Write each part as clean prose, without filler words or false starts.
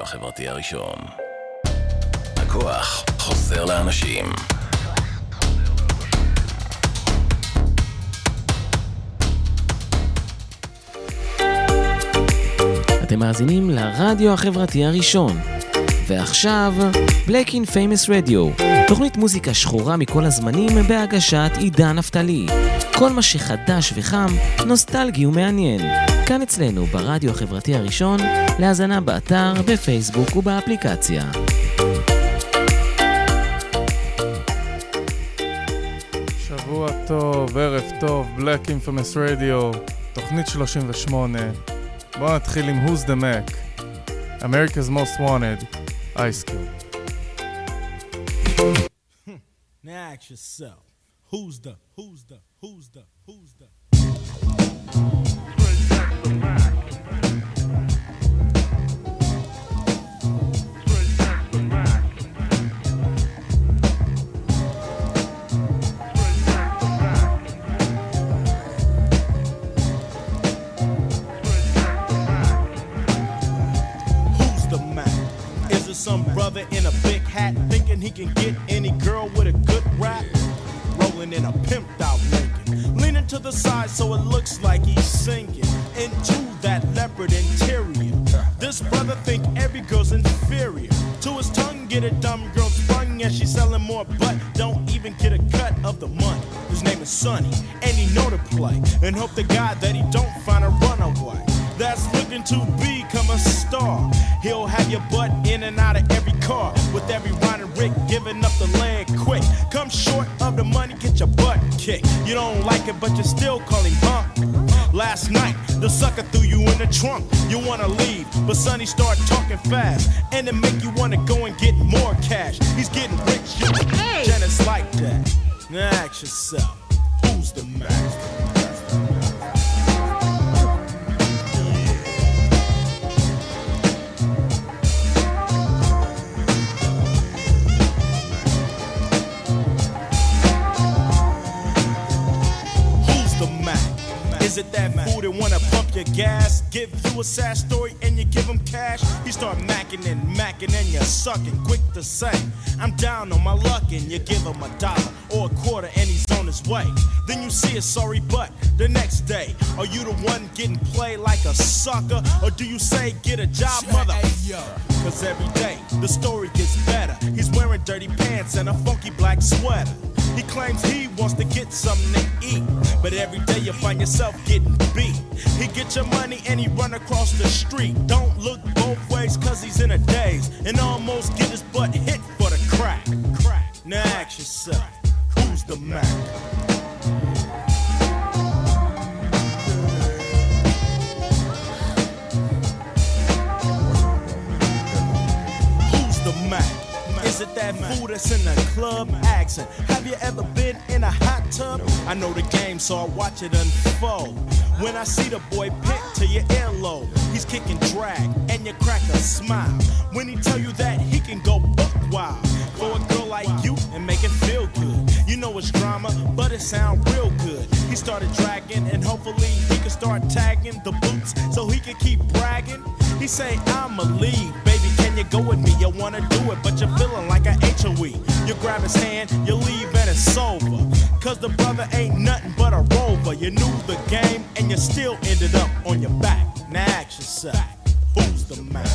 הרדיו החברתי הראשון. הכוח חוזר לאנשים. אתם מאזינים לרדיו החברתי הראשון. ועכשיו, Black Infamous Radio, תוכנית מוזיקה שחורה מכל הזמנים בהגשת עידן נפתלי. כל מה שחדש וחם, נוסטלגי ומעניין. כאן אצלנו ברדיו החברתי הראשון, להזנה באתר, בפייסבוק ובאפליקציה. שבוע טוב, ערב טוב, Black Infamous Radio, תוכנית 38. בואו נתחיל עם Who's the Mac, America's Most Wanted, Ice Cube. Now ask yourself, who's the? Protect the Mac. Protect the Mac. Protect the Mac. Protect the Mac. Who's the Mac? Is it some brother in a big hat thinking he can get any girl with a good rap? Rolling in a pimped out Lincoln, leaning to the side so it looks like he's singing into that leopard interior. This brother think every girl's inferior. To his tongue get a dumb girl sprung, and she's selling more but don't even get a cut of the money. His name is Sonny and he know the play, and hope to God that he don't find a runaway that's looking to become a star. He'll have your butt in and out of every car, with every Ron and Rick giving up the land quick. Come short of the money, get your butt kicked. You don't like it, but you still call him punk. Last night, the sucker threw you in the trunk. You wanna leave, but Sonny start talking fast, and it make you wanna go and get more cash. He's getting rich, you hey. Janet's like that. Now ask yourself, who's the master? Is it that fool that wanna pump your gas? Give you a sad story and you give him cash? He start macking and you're sucking. Quick to say, I'm down on my luck, and you give him $1 or a quarter and he's on his way. Then you see a sorry butt the next day. Are you the one getting played like a sucker? Or do you say get a job, mother? Cause every day the story gets better. He's wearing dirty pants and a funky black sweater. He claims he wants to get something to eat, but every day you find yourself getting beat. He get your money and he run across the street. Don't look both ways cause he's in a daze, and almost get his butt hit for the crack. Now ask yourself, who's the Mac? Who's the Mac? Is it that fool that's in the club asking, have you ever been in a hot tub? I know the game, so I watch it unfold. When I see the boy pick to your earlobe, he's kicking drag, and you crack a smile. When he tell you that he can go buck wild for a girl like you and make it feel good. You know it's drama, but it sound real good. He started dragging, and hopefully he can start tagging the boots so he can keep bragging. He say, I'ma leave, baby, can you go with me? You wanna do it, but you're feeling like a HOE. You grab his hand, you leave, and it's over. Cause the brother ain't nothing but a rover. You knew the game, and you still ended up on your back. Now ask yourself, who's the Mac?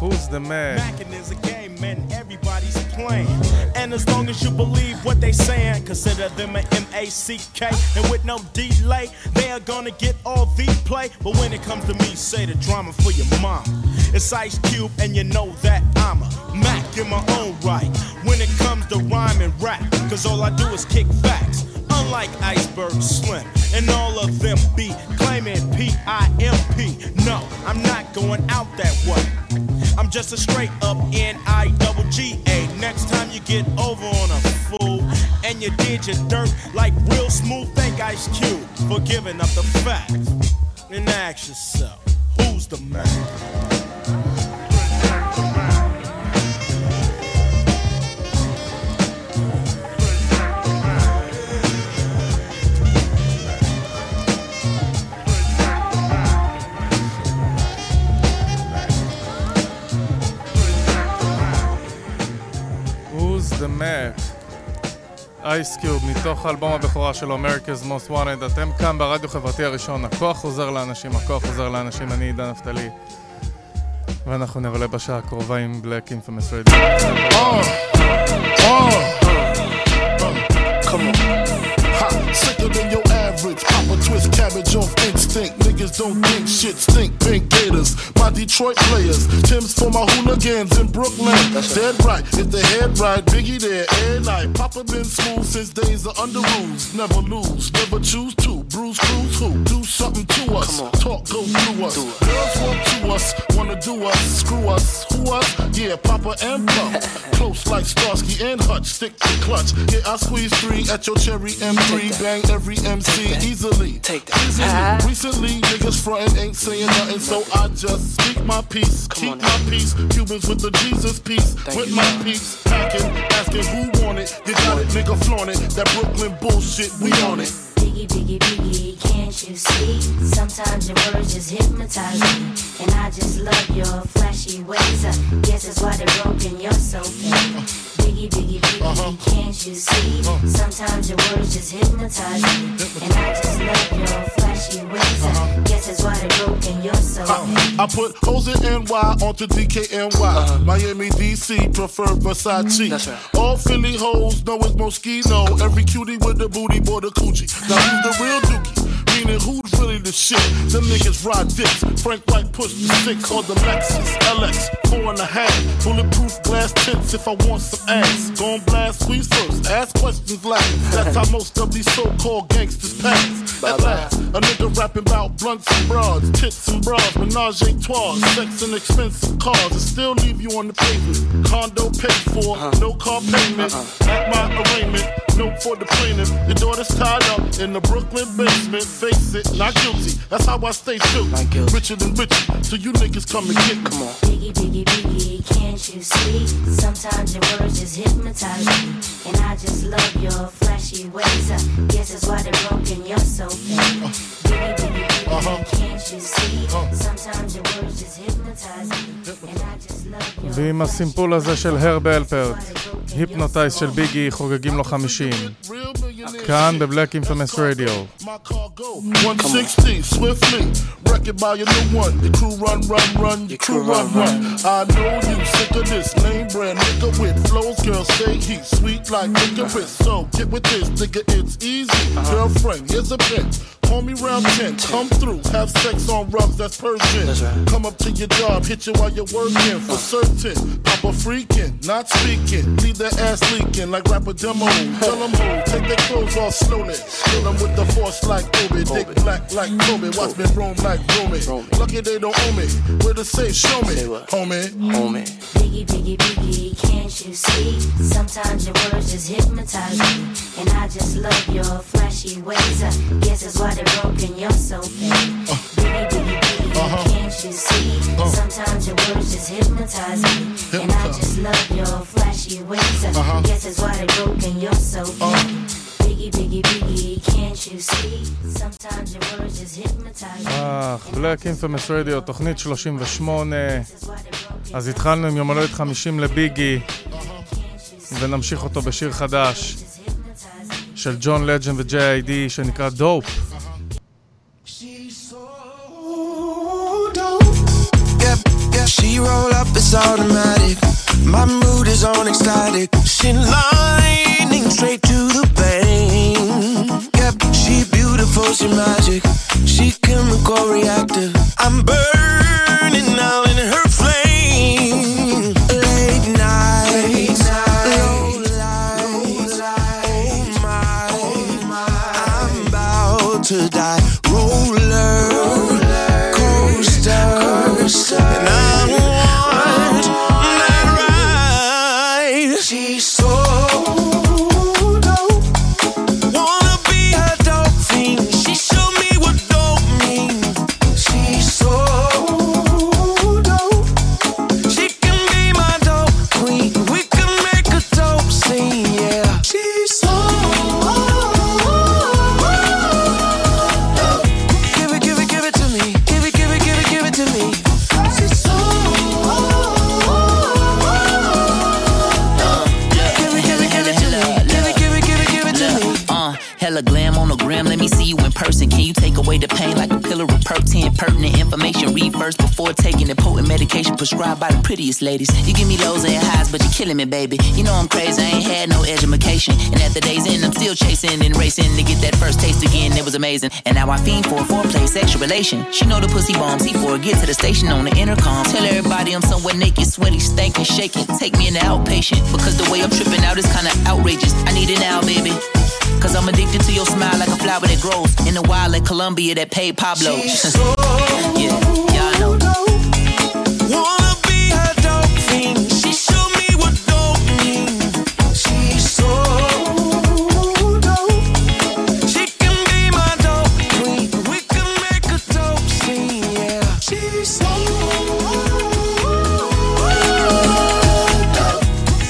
Who's the Mac? Mackin' is a game, man, everybody's playing. And as long as you believe what they saying, consider them an M-A-C-K. And with no delay, they are gonna get all the play. But when it comes to me, say the drama for your mama. It's Ice Cube, and you know that I'm a Mac in my own right. When it comes to rhyme and rap, cause all I do is kick facts. Unlike Iceberg Slim, and all of them be claiming P-I-M-P. No, I'm not going out that way. I'm just a straight up N-I-double-G-A. Next time you get over on a fool, and you did your dirt like real smooth, thank Ice Cube for giving up the facts. And ask yourself, who's the man? Ice Cube מתוך אלבום הבכורה שלו America's Most Wanted. אתם כאן ברדיו חברתי הראשון, הכוח חוזר לאנשים, הכוח חוזר לאנשים, אני עידן נפתלי, ואנחנו נבלה בשעה הקרובה עם Black Infamous Radio. Come on. Sicker than your average, pop a twist cabbage off instinct. Niggas don't think shit stink, pink gators, my Detroit players. Tim's for my hooligans in Brooklyn. Dead right, if the head right, Biggie there, and I. Papa been smooth since days of under rules. Never lose, never choose to. Bruise, cruise, who? Do something to us. Talk, go through us. Girls want to us, wanna do us. Screw us, who us? Yeah, Papa and Pump. Close like Starsky and Hutch, stick to clutch. Yeah, I squeeze three at your cherry M3. Bang every MC easily. Take that. Easily. Uh-huh. Recently, niggas frontin' ain't saying nothing, so I just speak my peace, keep my peace. Cubans with the Jesus peace, with my peace. Packing, asking who want it. You got it, nigga, flaunt it. That Brooklyn bullshit, we on it. Biggie, biggie, biggie, can't you see? Sometimes your words just hypnotize me, and I just love your flashy ways. Guess that's why they're broken, you're so fake. Biggie, biggie, biggie, can't you see? Sometimes your words just hypnotize me, and I just love your flashy ways. Guess that's why they're broken, you're so fake. I put hoes in NY onto DKNY. Miami, DC, prefer Versace. Right. All Philly hoes know it's Moschino. Every cutie with the booty, boy, the coochie. Now who's the real dookie? Meaning who's really the shit? Them niggas ride dicks. Frank White pushed the six on the Lexus LX 4.5. Bulletproof glass tips if I want some ass. Gon' blast squeeze first, ask questions last. That's how most of these so-called gangsters pass. At last, a nigga rapping about blunts and broads, tits and bras, menage a trois, sex and expensive cars, and still leave you on the pavement. Condo paid for, no car payment. At my arraignment, no for the plaintiff. Your daughter's tied up in the Brooklyn basement. Face it, not guilty. That's how I stay true. Richer than richer, so you niggas come and get. Come on. Biggie, biggie, biggie, can't you see? Sometimes your words just hypnotize me, and I just love your flashy ways. Guess that's why they're broken. You're so fake. Biggie, biggie, biggie, can't you see? Sometimes your words just hypnotize me, and I just love your. ועם הסימפול הזה של הרב הלפרט, היפנוטייז של ביגי, חוגגים לו 50. כאן בבלק אינפמס רדיו. 160 swiftly, wreck it by your new one. The crew run, run, run. Your crew run, run. I know you sick of this lame brand nigga with flows. Girl say he's sweet like licorice. So get with this nigga, it's easy. Girlfriend, here's a bitch. Call me round 10, come through, have sex on rubs, that's Persian. That's right. Come up to your job, hit you while you're working, for certain. Papa freaking, not speaking, leave that ass leaking like rapper demo. Tell them who, take their clothes off slowly. Kill them with the force like Kobe, dick black like Kobe. Watch me roam like Romy. Lucky they don't own me, where to say, show me, homie. Homie. Biggie, biggie, biggie, can't you see? Sometimes your words just hypnotize me, and I just love your flashy ways. Guess that's why they're broken, you're so fake. Biggie, biggie, biggie, can't you see? Sometimes your words just hypnotize me, and I just love your flashy ways. Guess that's why they're broken, you're so fake. Biggie, biggie, biggie, can't you see? Sometimes your words just hypnotize me. Black Infamous Radio, תוכנית 38. אז התחלנו עם יום הולדת 50 לביגי, ונמשיך אותו בשיר חדש של ג'ון לג'נד ו-J.I.D. שנקרא דופ. She roll up, it's automatic. My mood is on ecstatic. She lightning straight to the vein. Yep, she beautiful, she magic. She chemical reactive. I'm burning now in her flame. Late night, late night. Low light, low light. Oh my, oh my. I'm about to die. Roller, roller. Coaster, coaster. And Hella glam on the gram, let me see you in person. Can you take away the pain like a pillar of perk 10? Pertinent information, read first before taking the potent medication prescribed by the prettiest ladies. You give me lows and highs, but you're killing me, baby. You know I'm crazy, I ain't had no edumacation. And at the day's end, I'm still chasing and racing to get that first taste again, it was amazing. And now I fiend for a foreplay, sexual relation. She know the pussy bombs, C4, get to the station on the intercom. Tell everybody I'm somewhere naked, sweaty, stankin', shaking. Take me in the outpatient, because the way I'm tripping out is kinda outrageous. I need it now, baby. Cause I'm addicted to your smile like a flower that grows in the wild like Colombia that paid Pablo. She's so yeah, y'all know. Wanna be her dope fiend. She showed me what dope means. She's so dope. She can be my dope queen. We can make a dope scene, yeah. She's so dope.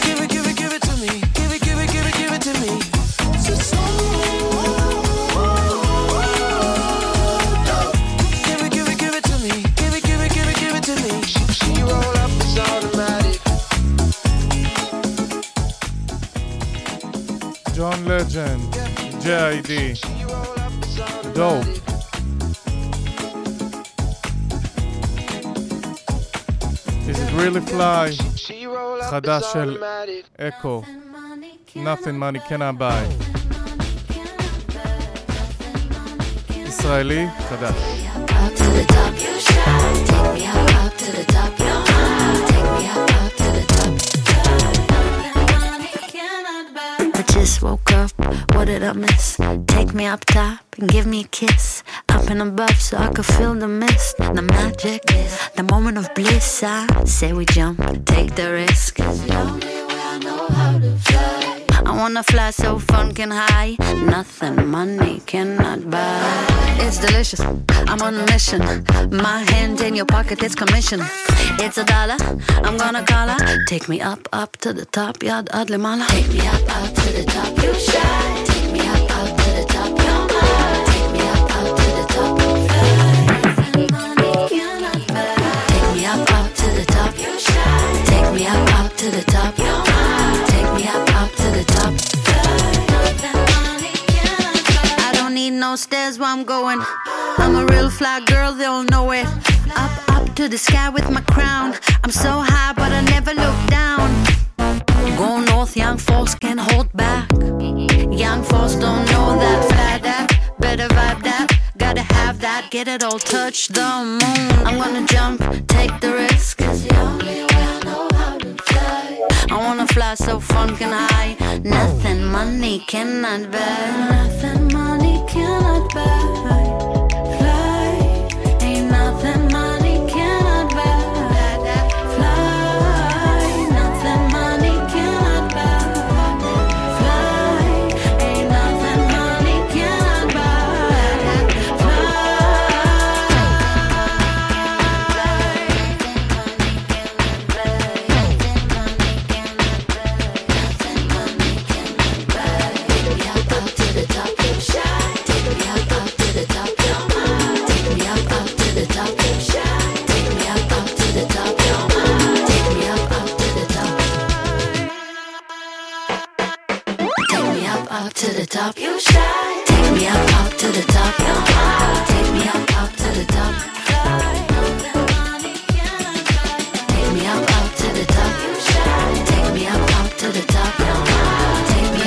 Give it, give it, give it to me. Give it, give it, give it, give it to me. ג'ון לג'נד, G.I.D. דופ. Is it really fly? חדש של אקו. Nothing money cannot buy. ישראלי חדש. Just woke up, what did I miss? Take me up top and give me a kiss. Up and above so I could feel the mist. The magic, the moment of bliss. I say we jump, take the risk. It's the only way I know how to fly. I wanna fly so fun can high. Nothing money cannot buy. It's delicious, I'm on a mission. My hand in your pocket, it's commission. It's $1, I'm gonna call her. Take me up, up to the top, yeah, Adli Mala. Take me up, up to the top, you shine. Take me up, up to the top, you're mine. Take me up, up to the top, you fly. Take me up, up to the top, you shine. Take me up, up to the top, you're mine. Take me up, up to the top, I don't need no stairs where I'm going. I'm a real fly girl, they'll know it. Up, up to the sky with my crown. I'm so high, but I never look down. Go north, young folks can't hold back. Young folks don't know that. Fly that, better vibe that. Gotta have that, get it all, touch the moon. I'm gonna jump, take the risk. It's the only way I know how to fly. I wanna fly so fun can high. Nothing money cannot buy. Nothing money cannot buy. Fly, ain't nothing money cannot buy. Fly, nothing money cannot buy. Fly, ain't nothing money cannot buy. Up to the top, you shine. Take me up to the top, you're mine. Take me up to the top. Take me up to the top, you shine. Take me up to the top, you're mine. Take me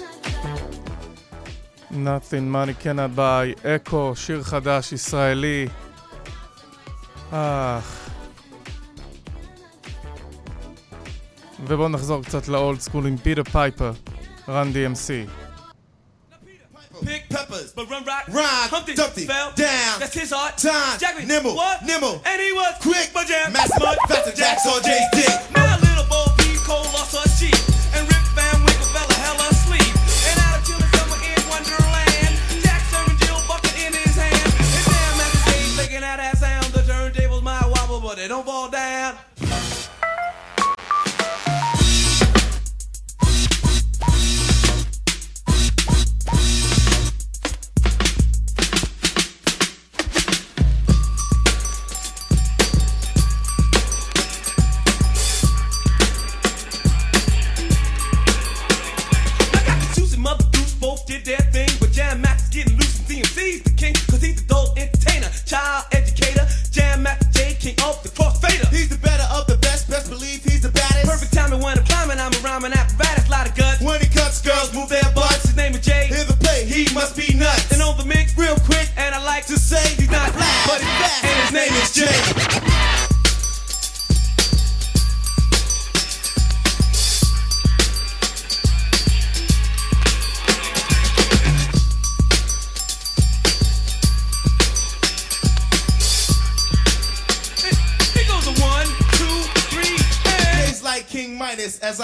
up to the top. Nothing money cannot buy. אקו, שיר חדש ישראלי. ובואו נחזור קצת לאולד סקול עם פיטר פייפר, רן DMC. Pick peppers, but run rock, rhyme, Humpty, Dumpty, fell down, that's his heart, time, Jackie, nimble, what? Nimble, and he was quick, but jam, mass mud, faster jacks on Jay's dick. My little Bo Peep Cole lost her cheek, and Rick Van Winkle hella sleep, and out of Children's Summer in Wonderland, Jack serving Jill bucket in his hand, and damn at the stage making out that sound, the turntables might wobble, but they don't fall down.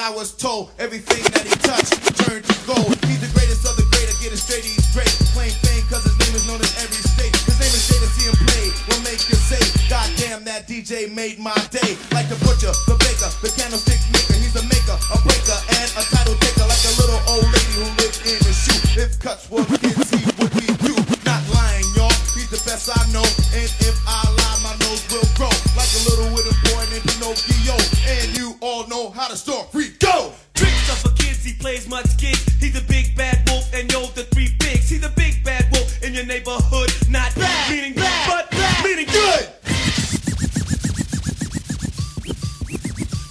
I was told everything that he touched turned to gold. He's the greatest of the great, I get it straight, he's great. Plain thing, cause his name is known in every state. His name is Jay to see him play, will make you say, God damn, that DJ made my day. Like the butcher, the baker, the candlestick maker, he's a maker, a breaker, and a title taker. Like a little old lady who lives in a shoe. If cuts were kids, he would be you. Not lying, y'all, he's the best I know. And if I lie, my nose will grow. Like a little widow born in Pinocchio. And you all know how to store free. Go! Tricks up for kids, he plays much kids. He's a big bad wolf and yo the three pigs. He's a big bad wolf in your neighborhood. Not bad, meaning bad, but bad, meaning good.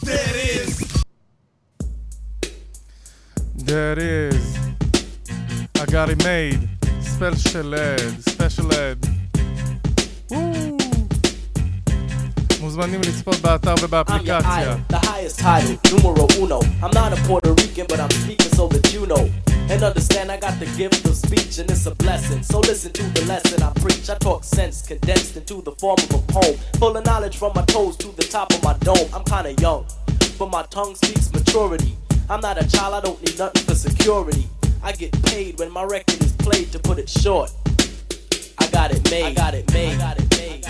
There it is. There it is. I got it made. Special Ed, Special Ed. Woo. מוזמנים לצפות באתר ובאפליקציה. The highest title, numero uno. I'm not a Puerto Rican, but I'm speaking so that you know. And understand I got the gift of speech and it's a blessing. So listen to the lesson I preach. I talk sense condensed into the form of a poem. Full of knowledge from my toes to the top of my dome. I'm kinda young, but my tongue speaks maturity. I'm not a child, I don't need nothing for security. I get paid when my record is played, to put it short. I got it made, I got it made, I got it made.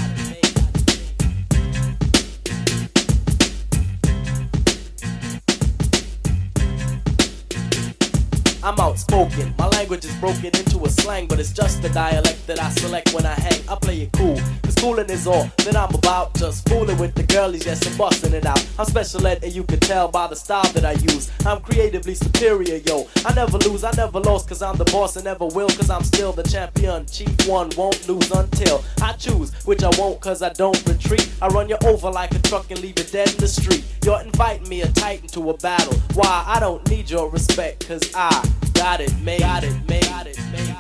I'm outspoken, my language is broken into a slang, but it's just the dialect that I select when I hang. I play it cool, cause coolin' is all that I'm about. Just fooling with the girlies, yes, I'm bustin' it out. I'm special ed and you can tell by the style that I use. I'm creatively superior, yo. I never lose, I never lost, cause I'm the boss and never will. Cause I'm still the champion, chief one, won't lose until I choose, which I won't cause I don't retreat. I run you over like a truck and leave you dead in the street. You're inviting me a titan to a battle. Why? I don't need your respect, cause I got it made, got it made, got it made.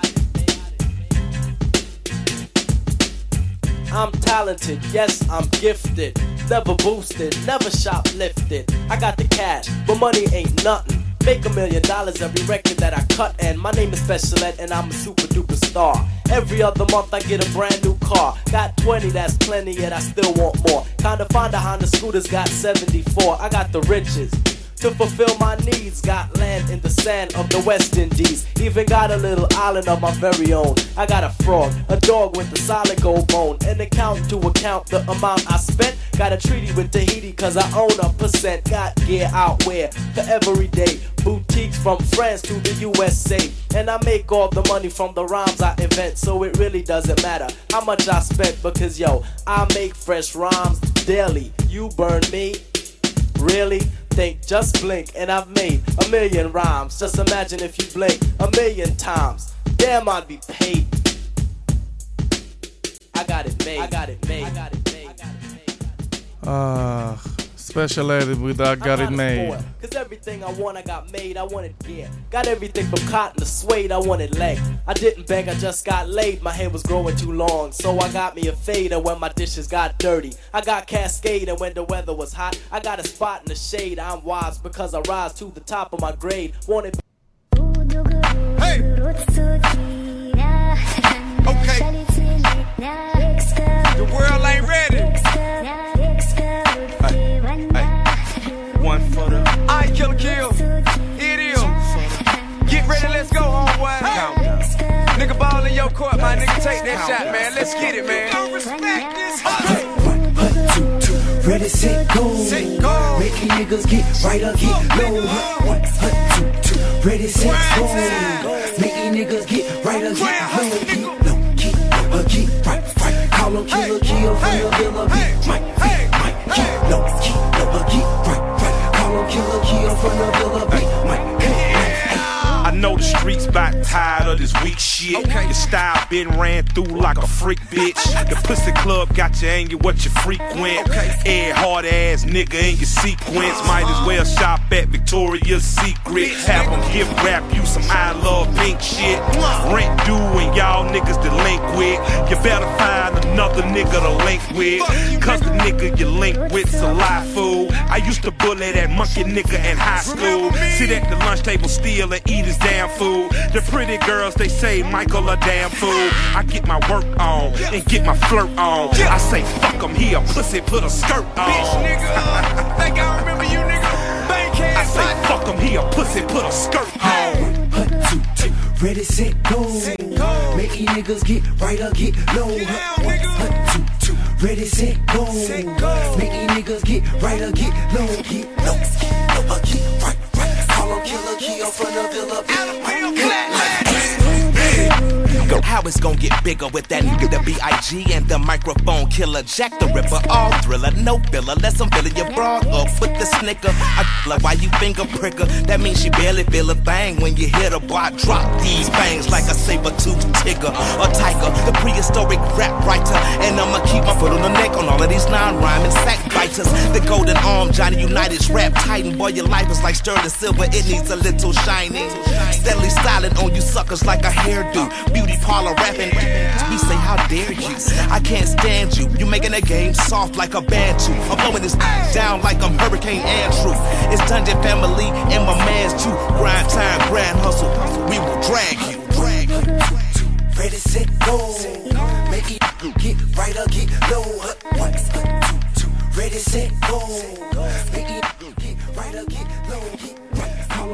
I'm talented, yes, I'm gifted. Never boosted, never shoplifted. I got the cash, but money ain't nothing. Make $1 million every record that I cut, and my name is Special Ed, and I'm a super duper star. Every other month I get a brand new car. Got 20, that's plenty, yet I still want more. Kinda find a Honda Scooter's got 74. I got the riches to fulfill my needs, got land in the sand of the West Indies. Even got a little island of my very own. I got a frog, a dog with a solid gold bone. An account to account the amount I spent. Got a treaty with Tahiti cause I own 1%. Got gear outwear for every day. Boutiques from France to the USA. And I make all the money from the rhymes I invent. So it really doesn't matter how much I spent. Because yo, I make fresh rhymes daily. You burn me? Really? Think, just blink and I've made 1 million rhymes. Just imagine if you blink 1 million times. Damn, I'd be paid. I got it made. I got it made. I got it made. Ah, Special Ed with I got it made. Cause everything I want, I got made. I wanted gear. Got everything from cotton to suede. I wanted leg. I didn't beg. I just got laid. My hair was growing too long, so I got me a fader when my dishes got dirty. I got Cascade and when the weather was hot. I got a spot in the shade. I'm wise because I rise to the top of my grade. Wanted. Hey. Okay. The world ain't ready. Hey. Hey. One for the I kill. Ready, let's go, homeboy. Hey. Nigga ball in your court, my nigga take that shot, man. Let's get it, man. Don't respect this hustle. One, hut, two, two. Ready, set, go. Set, go. Making niggas get right up, get low. One, hut, two, two. Ready, set, go. Making niggas get right up, get low. Get low, keep low, keep right, right. Call 'em killer, kill, real killer, beat. Mike, keep low, keep right, right. Call 'em killer, kill, real killer, beat. Mike. I know the streets about tired of this weak shit. Okay. Your style been ran through like a freak, bitch. The pussy club got you angry, what you frequent. Okay. Ed hard ass nigga in your sequence. Might as well shop at Victoria's Secret. Have them give rap you some I love pink shit. Rent due and y'all niggas delinquent. You better find another nigga to link with. Cause the nigga you link with's a lie, fool. I used to bully that monkey nigga in high school. Sit at the lunch table, steal and eat his damn fool. The pretty girls, they say Michael a damn fool. I get my work on and get my flirt on. I say fuck him, he a pussy, put a skirt on. Bitch nigga, think I remember you nigga. I say fuck him, he a pussy, put a skirt on. Hut, two, ready, set, go. Making niggas get right or get low. Hut, two, ready, set, go. Making niggas get right or get low. Get low, get right, right. Call him killer, key up for the villa. How it's gon' get bigger with that nigga, the B.I.G. and the microphone killer, Jack the Ripper, all thriller, no filler. Let some filler your bra up with the snicker. I love why you finger pricker. That means she barely feel a thing when you hit her. Boy, I drop these bangs like a saber-tooth tiger, a tiger, the prehistoric rap writer. And I'ma keep my foot on the neck on all of these non-rhyming sack biters. The golden arm, Johnny United's rap titan. Boy, your life is like sterling silver, it needs a little shining. Steadily styling on you suckers like a hairdo. Beauty parlor rapping, we say how dare you. I can't stand you, you making the game soft like a banshee. I'm blowing this down like I'm Hurricane Andrew. It's Dungeon Family and my man's too. Grind time, grind hustle, we will drag you. Ready, set, go. Make it get right or get low. Ready, set, go. Make it get right or get low. I'm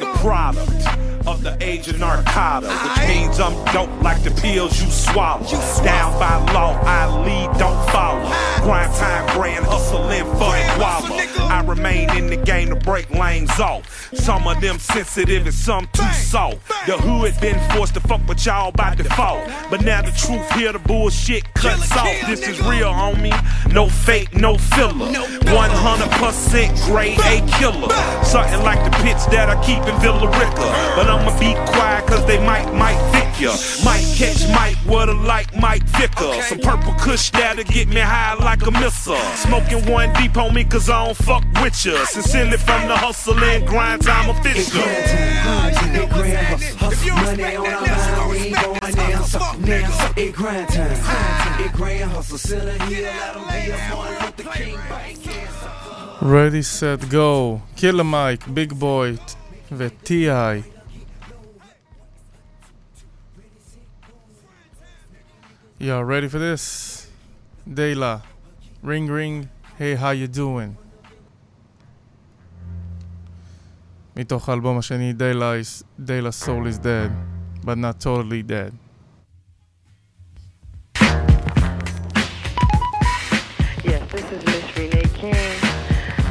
the product of the age of narcotics, which means I'm dope like the pills you swallow. Down by law, I lead, don't follow. Grind time, grand hustling for the guava. I remain in the game to break lanes off. Some of them sensitive and some too soft. The hood been forced to fuck with y'all by default, but now the truth here, the bullshit cuts off. This is real, homie. No fake, no filler. 100% grade A killer, something like the pits that I keep in Villa Rica. But I'ma be quiet cause they might vick ya. Might catch Mike with a Mike Vicker. Some purple kush that'll get me high like a missile. Smoking one deep on me cause I don't fuck with ya. Sincerely from the hustle and grind time official. It grind time, it grand hustle, sit a hill, I don't be a one with the king bike. Ready, set, go, Killer Mike, ביג בוי ו-T.I. You are ready for this? De La, ring ring, hey how you doing? מתוך האלבום השני, De La Soul is dead, but not totally dead. Yes, this is Miss Renee King.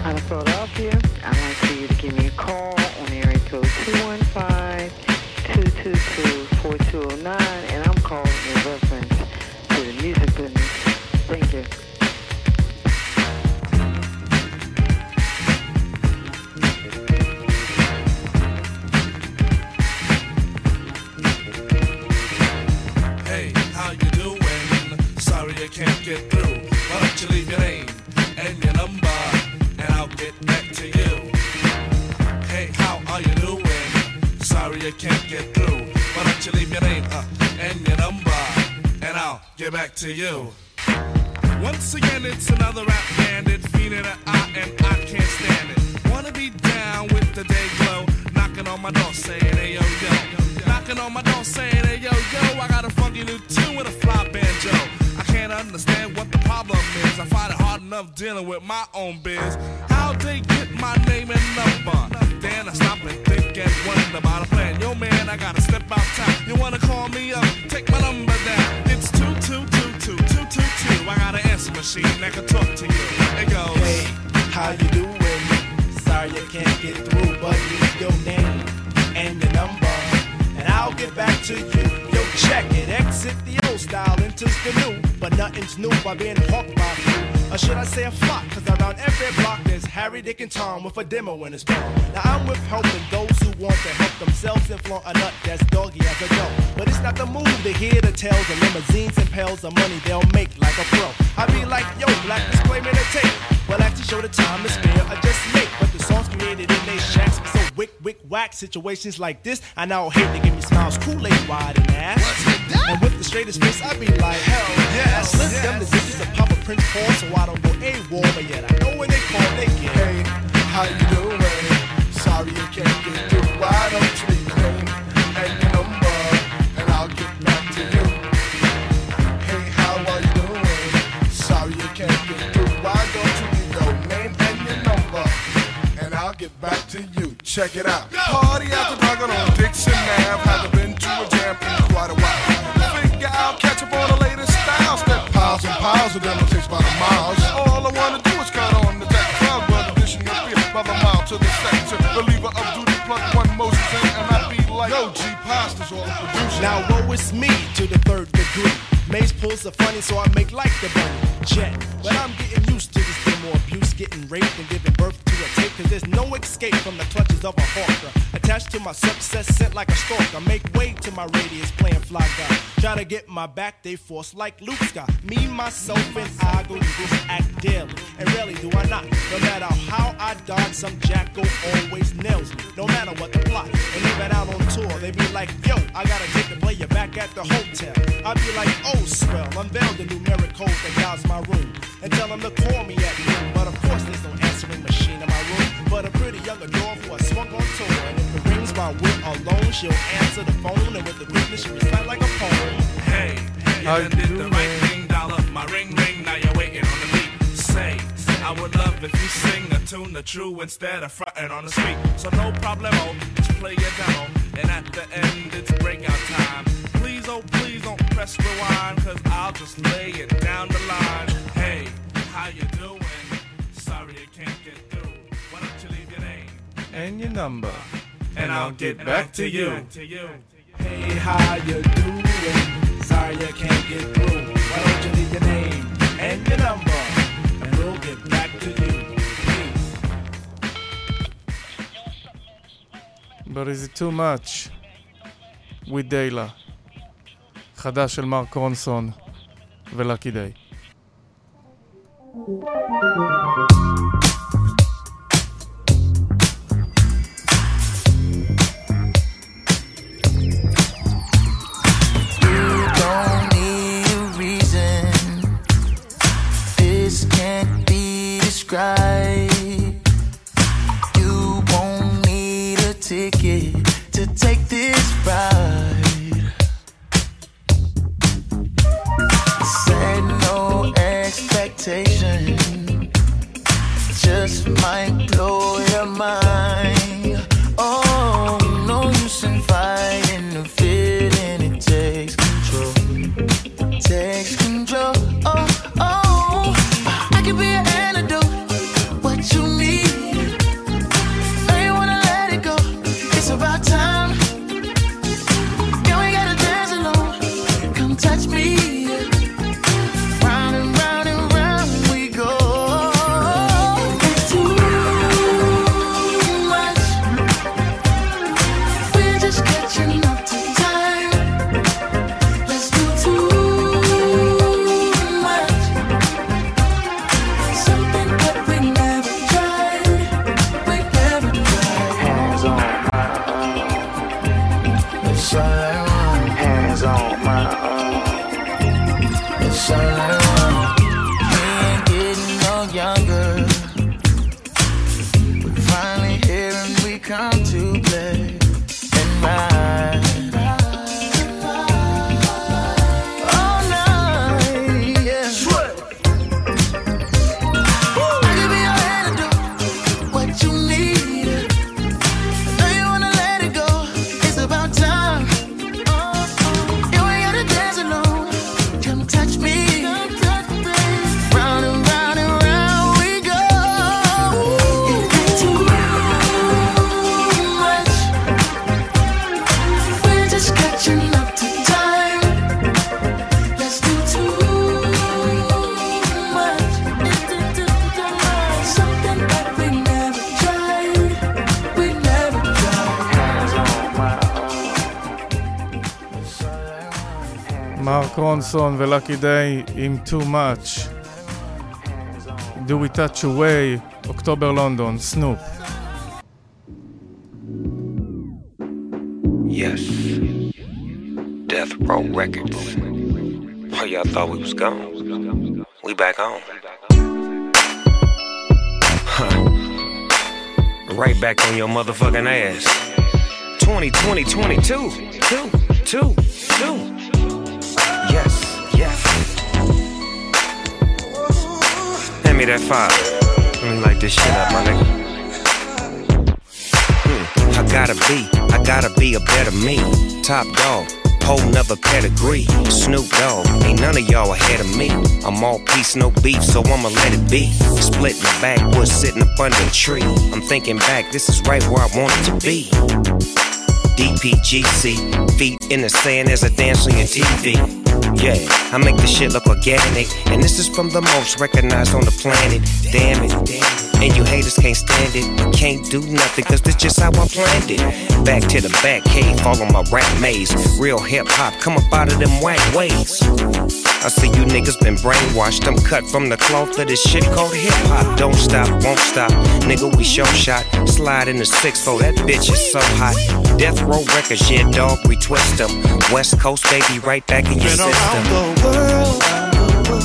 Out of Philadelphia, I'd like for you to give me a call on area code 215-222-4209, and I'm calling in reference to the music business. Thank you. Hey, how you doing? Sorry I can't get through. Why don't you leave your name and your number? And I'll get back to you. Hey, how are you doing? Sorry I can't get through. Why don't you leave your name and your number, and I'll get back to you. Once again, it's another rap bandit, feeling that I can't stand it. Wanna be down with the day glow, knocking on my door saying hey yo yo, knocking on my door saying hey yo yo. I got a funky new tune with a fly banjo. I can't understand what the problem is. I find it hard enough dealing with my own biz. How'd they get my name and number? Then I stop and think and wonder about a plan. Yo man, I gotta step out time. You wanna call me up? Take my number down. It's 222-2222. I got an answer machine that can talk to you. It goes, hey, how you doing? Sorry I can't get through, but leave your name and your number, and I'll get back to you. Yo, check it, exit the old style, enters the new. But nothing's new by being hawked by you. Or should I say a flock, cause around every block there's Harry, Dick, and Tom with a demo in his phone. Now I'm with helping those who want to help themselves and flaunt a nut that's doggy as a dog. But it's not the move to hear the tales of limousines and pails of money they'll make like a pro. I be like, yo, black is claiming a tape. Well, after show the time is fair, I just make. But the songs created in they shacks be so wick, wick, whack. Situations like this, I now hate to give me smiles, Kool-Aid wide and ass. And with the straightest face, I be like, hell yeah. I slip them the digits of Papa Prince Paul, so I don't go AWOL. But yet I know when they call, they get. Hey, how you doing? Sorry I can't get through. Why don't you leave your name and your number, and I'll get back to you. Hey, how are you doing? Sorry I can't get through. Why don't you leave your name and Check it out. Party after dog on Dixon Ave. Haven't been to a jam in quite a while. Figure out, catch up on the latest styles. Step piles and piles of them, it takes about a mile. All I want to do is cut on the deck. Proud brother, dishing your beer by the mile to the sector. Believer of duty, plug one Moses in, and I be like, yo, G Pasta's all the producer. Now, woe is me to the third degree. Maze pulls are funny, so I make like the bunny. Jet. But I'm getting used to this more abuse, getting raped and giving birth to a tape. Cause there's no escape from the clutches of a hawker. Attached to my success, sent like a stalker. Make way to my radius, playing fly guy. Try to get my back, they force like Luke Scott. Me, myself, and I go to this act daily. And rarely do I not. No matter how I dodge, some jackal always nails me. No matter what the plot. And even out on tour, they be like, yo, I gotta take the player back at the hotel. I be like, oh, swell. Unveil the numeric code that guides my room. And tell them to call me at noon. But of course, there's no answering machine in my room. But a pretty young adore for a swung on tour. And if it rings my will alone, she'll answer the phone. And with the quickness, she'll recite like a poem. Hey, you done did the right thing, dollar. My ring ring, now you're waiting on the beat. Say, I would love if you sing a tune the true instead of fronting on the street. So no problemo, just play your demo. And at the end, it's breakout time. Please, oh please don't press rewind, cause I'll just lay it down the line. Hey, how you doing? Sorry you can't get through. Why don't you leave your name and your number, and I'll get back to you. Hey, how you doing? Sorry you can't get through. Why don't you leave your name and your number, and we'll get back to you. Peace. But is it too much? With De La. חדש של מרק רונסון ולאקי דיי. You won't need a ticket to take this ride. Set no expectation, just might blow your mind. Oh, no use in fighting the feeling, it takes control, takes control. Oh, oh. רונסון ולאקי דיי עם Too Much, Do We Touch Away, אוקטובר לונדון, סנופ. Yes, Death Row Records. Oh, y'all thought we was gone. We back home. Right back on your motherfucking ass. 2020, 22. Yes. Hand me that fire. Let me light this shit up, my nigga. I gotta be a better me. Top dog, whole nother pedigree. Snoop Dogg, ain't none of y'all ahead of me. I'm all peace, no beef, so I'ma let it be. Split in the backwoods, sitting up under a tree. I'm thinking back, this is right where I wanted to be. DPGC, feet in the sand as a dance on your TV. Yeah, I make this shit look organic, and this is from the most recognized on the planet. Damn it, and you haters can't stand it. I can't do nothing, cause that's just how I planned it. Back to the back cave, follow my rap maze. Real hip hop, come up out of them whack ways. I see you niggas been brainwashed. I'm cut from the cloth of this shit called hip hop. Don't stop, won't stop, nigga, we show shot. Slide in the 6-4, that bitch is so hot. Death Row Records, yeah, dog, we twist them. West Coast, baby, right back in your system. Been around the world,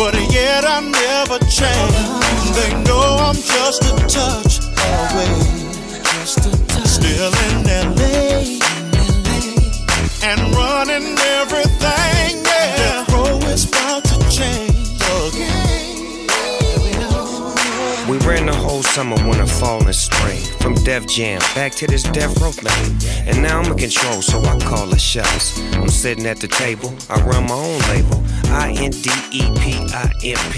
but yet I never change. They know I'm just a touch away. Still in LA and running everything, yeah. Death Row is about to change again. We ran the whole summer, winter, fall, and spring. From Def Jam back to this Death Row thing. And now I'm in control, so I call the shots. I'm sitting at the table, I run my own label. INDEPIMP,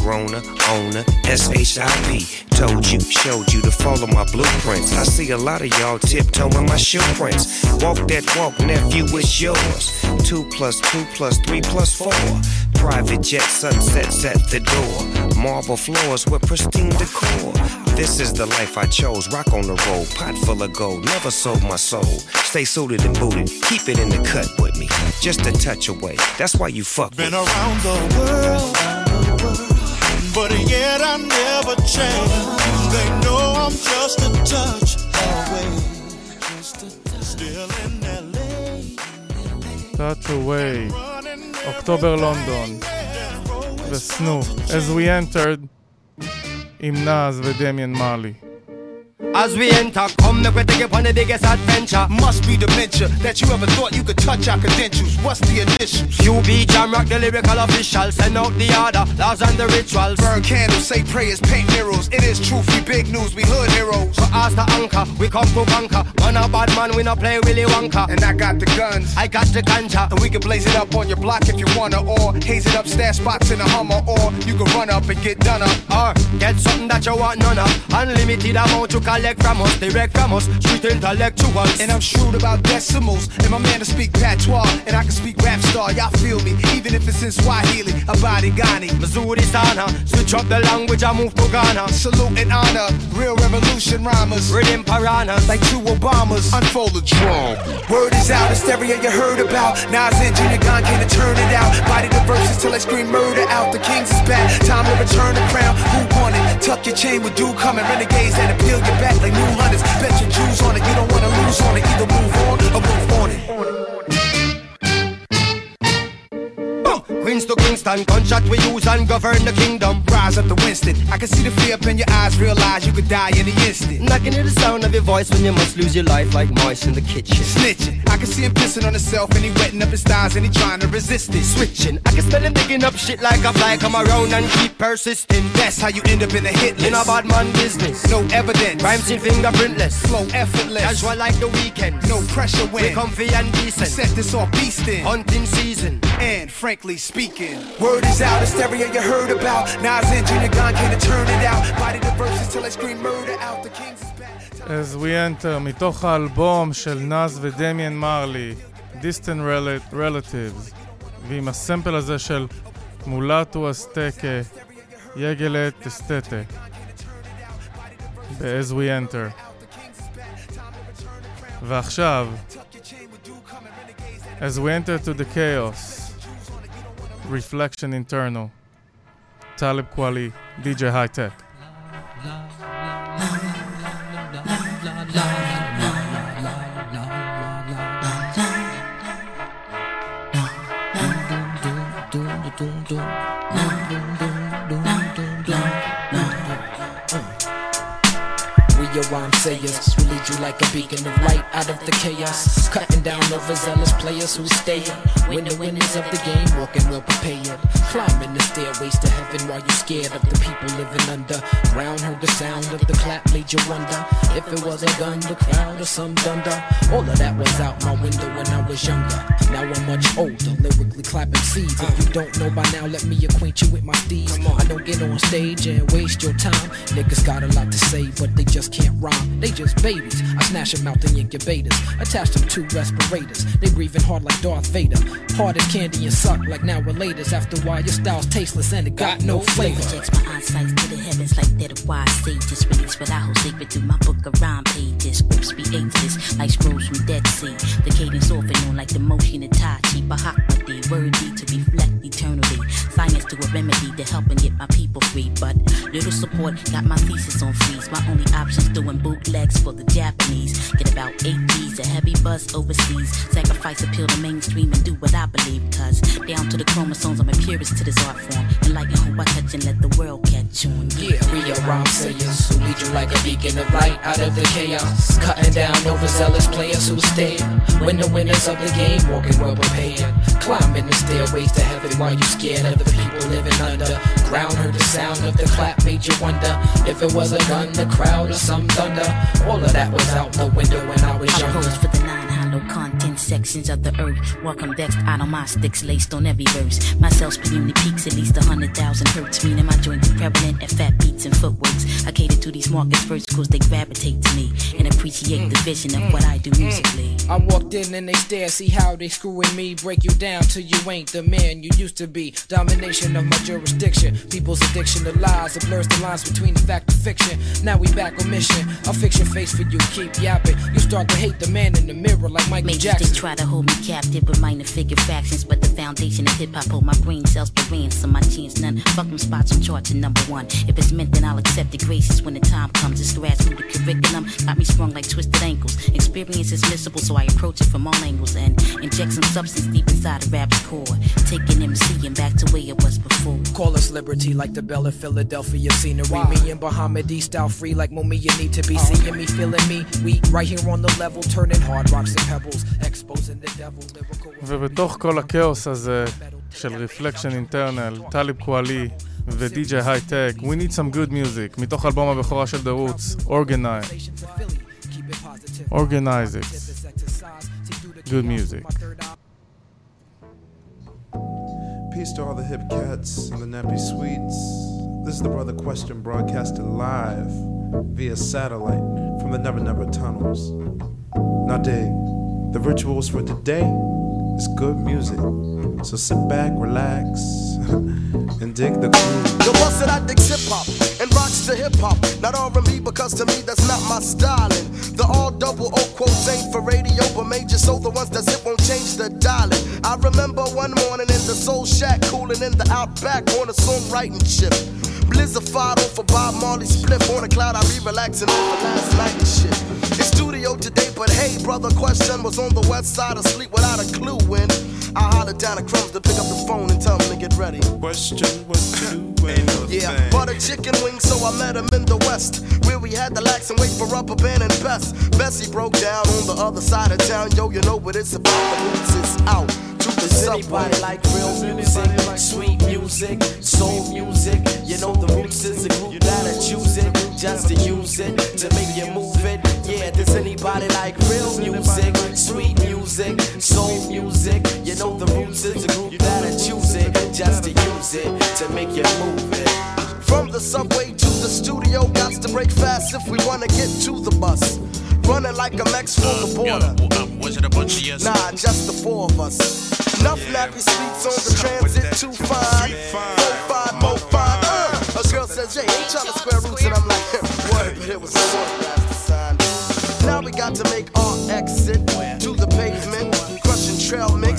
Groner, Owner, SHIP. Told you, showed you to follow my blueprints. I see a lot of y'all tiptoeing my shoe prints. Walk that walk, nephew, it's yours. 2 + 2 + 3 + 4. Private jet sunsets at the door. Marble floors with pristine decor. This is the life I chose. Rock on the road, pot full of gold. Never sold my soul. Stay suited and booted. Keep it in the cut with me. Just a touch away. That's why you fuck with me. Been around the world, but yet I never change. They know I'm just a touch away. Still in LA. Touch away. October London. The Snoop. As we entered, עם נאז ודמיין מרלי. As we enter, come make we take it on the biggest adventure. Must be dementia that you ever thought you could touch our credentials. What's the initials? QB Jam Rock, the lyrical official. Send out the order, laws and the rituals. Burn candles, say prayers, paint mirrors. It is truth, we big news, we hood heroes. For us the anchor, we come to conquer. Man a bad man, we not play Willy Wonka. And I got the guns, I got the ganja. And we can blaze it up on your block if you wanna. Or haze it up, stash spots in a Hummer. Or you can run up and get done up. Or get something that you want none of. Unlimited amount to collect from us, direct from us, street intellectuals. And I'm shrewd about decimals, and my man to speak patois, and I can speak rap star, y'all feel me, even if it's in Swahili, Abadi Ghani, Missouri Sana, switch up the language, I move to Ghana. Salute and honor, real revolution rhymers, written piranhas, like two Obamas, unfold the drum. Word is out, the stereo you heard about, Nas and Junior Gon can't turn it out, body the verses till I scream murder out, the kings is back, time to return the crown, who won it, tuck your chain with dude coming, renegades that appeal your back like new hunters, bet your Jews on it, you don't wanna lose on it, either move on or move on it. Queens to Kingston, gunshot we use and govern the kingdom. Rise up to Winston, I can see the fear up in your eyes, realize you could die in the instant. And I can hear the sound of your voice when you must lose your life like mice in the kitchen. Snitching, I can see him pissing on himself and he wetting up his thighs and he trying to resist it. Switching, I can smell him digging up shit like a fly, come around and keep persisting. That's how you end up in a hit list. In a bad man business, no evidence. Rhymes in fingerprintless, flow effortless. Casual like the weekend, no pressure when we're comfy and decent. Set this off beastin', hunting season, and frankly speaking. Word is out, the stereo you heard about, Nas and Junior Gon can't turn it out, body the verses till I scream murder out, the kings is back. As we enter, מתוך האלבום של נאז ודמיין מרלי, Distant Relatives, ועם הסמפל הזה של מולטו אסטקה, יגלת אסטטה. As we enter. ועכשיו, as we enter to the chaos. Reflection Internal, Talib Kweli, DJ High Tech. We your rhyme sayers. We lead you like a beacon of light out of the chaos, cutting down overzealous players who stay up. When the winners of the game, walking well prepared, climbing the stairways to heaven while you're scared of the people living under ground. Heard the sound of the clap, made you wonder if it was a gun, the crowd, or some thunder. All of that was out my window when I was younger. Now I'm much older, lyrically clapping seeds. If you don't know by now, let me acquaint you with my steeds. I don't get on stage and waste your time. Niggas got a lot to say, but they just can't rhyme. They just babies, I snatch them out the incubators, attach them to respirators. They breathing hard like Darth Vader, hard as candy and suck like now relators. After a while your style's tasteless and it got no flavor. Projects my eyesight to the heavens like they're the wise sages. Release what I hold sacred through my book of rhyme pages. Scripts be ageless like scrolls from Dead Sea. The cadence off and on like the motion of Tai Chi. Bahakmati, worthy to reflect eternally. Science to a remedy to help and get my people free. But little support got my thesis on freeze. My only option's doing bootlegs for the Japanese. Get about 8 G's, a heavy buzz overseas. Sacrifice, appeal to mainstream and do what I believe. Cause down to the chromosomes, I'm a purist to this art form. Enlighten who I touch and let the world catch on. Yeah, real rhyme sayers who lead you like a beacon of light out of the chaos, cutting down overzealous players who stay. When the winners of the game, walking well prepared, climbing the stairways to heaven while you scared of the people living under ground. Heard the sound of the clap, made you wonder if it was a gun, the crowd, or some thunder. All of that was out the window when I was younger. Content sections of the earth, welcome vexed out on my sticks, laced on every verse. My cells per unit peaks at least 100,000 hertz, meaning my joints are prevalent at fat beats and footworks. I cater to these markets first cause they gravitate to me and appreciate the vision of what I do musically. I walked in and they stare, see how they screwing me, break you down till you ain't the man you used to be. Domination of my jurisdiction, people's addiction to lies, it blurs the lines between fact and fiction. Now we back on mission, I'll fix your face for you, keep yapping. You start to hate the man in the mirror like Michael Jackson. They try to hold me captive with minor figure fractions, but the foundation of hip-hop hold my brain cells to ransom. My chance none, fuck them spots, I'm charging #1. If it's meant then I'll accept the graces when the time comes. It's grassroots, the curriculum got me sprung like twisted ankles. Experience is missable so I approach it from all angles and inject some substance deep inside the rap's core, taking MC and back to where it was before. Call us liberty like the bell of Philadelphia scenery. Wow. Me and Bahama-D style free like Mumia, you need to be seeing me, feeling me. We right here on the level, turning hard rocks and pebbles. ובתוך כל הכאוס הזה של רפלקשן אינטרנל, טליב קואלי ודי.ג'יי הייטק, We Need Some Good Music, מתוך אלבום הבכורה של The Roots, Organize It, Good Music. Peace to all the hip cats and the nappy sweets. This is the Brother Question broadcasted live via satellite from the Never Never Tunnels. Now dig. The rituals for today is good music. So sit back, relax, and dig the groove. Yo, once that I dig hip-hop and rocks to hip-hop. Not R&B because to me that's not my styling. The all-double-O quotes ain't for radio, but major, so the ones that zip won't change the dialing. I remember one morning in the Soul Shack, cooling in the Outback on a songwriting chip. Blizzard off a Bob Marley split on a cloud, I be relaxing over last night and shit. It's studio today, but hey, brother, question was on the west side asleep without a clue when I hollered down the crumbs to pick up the phone and tell him to get ready. Question was doing yeah, but a chicken wing, so I met him in the west where we had to lax and wait for Rubber Band and Best. Bessie broke down on the other side of town. Yo, you know what it's about, the roots is out. Does anybody like real music, sweet music, soul music? You know the Roots is a group that'll choose it just to use it, to make you move it. Yeah, does anybody like real music, sweet music, soul music? You know the Roots is a group that'll choose it just to use it, to make you move it. From the subway to the studio, gots to break fast if we wanna get to the bus. Running like a Mex from the border. Was it a bunch of yes? Nah, just the four of us. Enough nappy sweets on the transit, too fine. 4-5, more fine. A girl says, hey, ain't y'all the square roots? And I'm like, what? But it was a quarter past the sign. Now we got to make our exit to the pavement, crushing trail mix.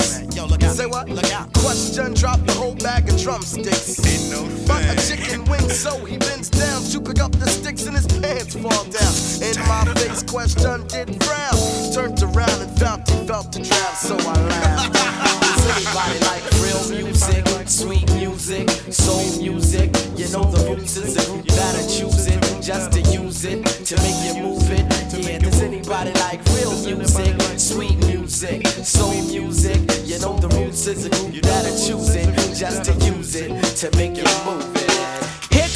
Say what? Look out. Question, drop the whole bag of drumsticks. Ain't no thing. But a chicken wing, so he bends down to pick up the sticks and his pants fall down. In my face, question didn't frown. Turned around and found he felt the draft, so I laughed. Does anybody like real music, sweet music, soul music? You know the Roots is a group that'll choose it just to use it, to make you move it. Yeah, does anybody like real music? Sweet music, soul music. You know the Roots is a group that are choosing just to use it, to make you move it.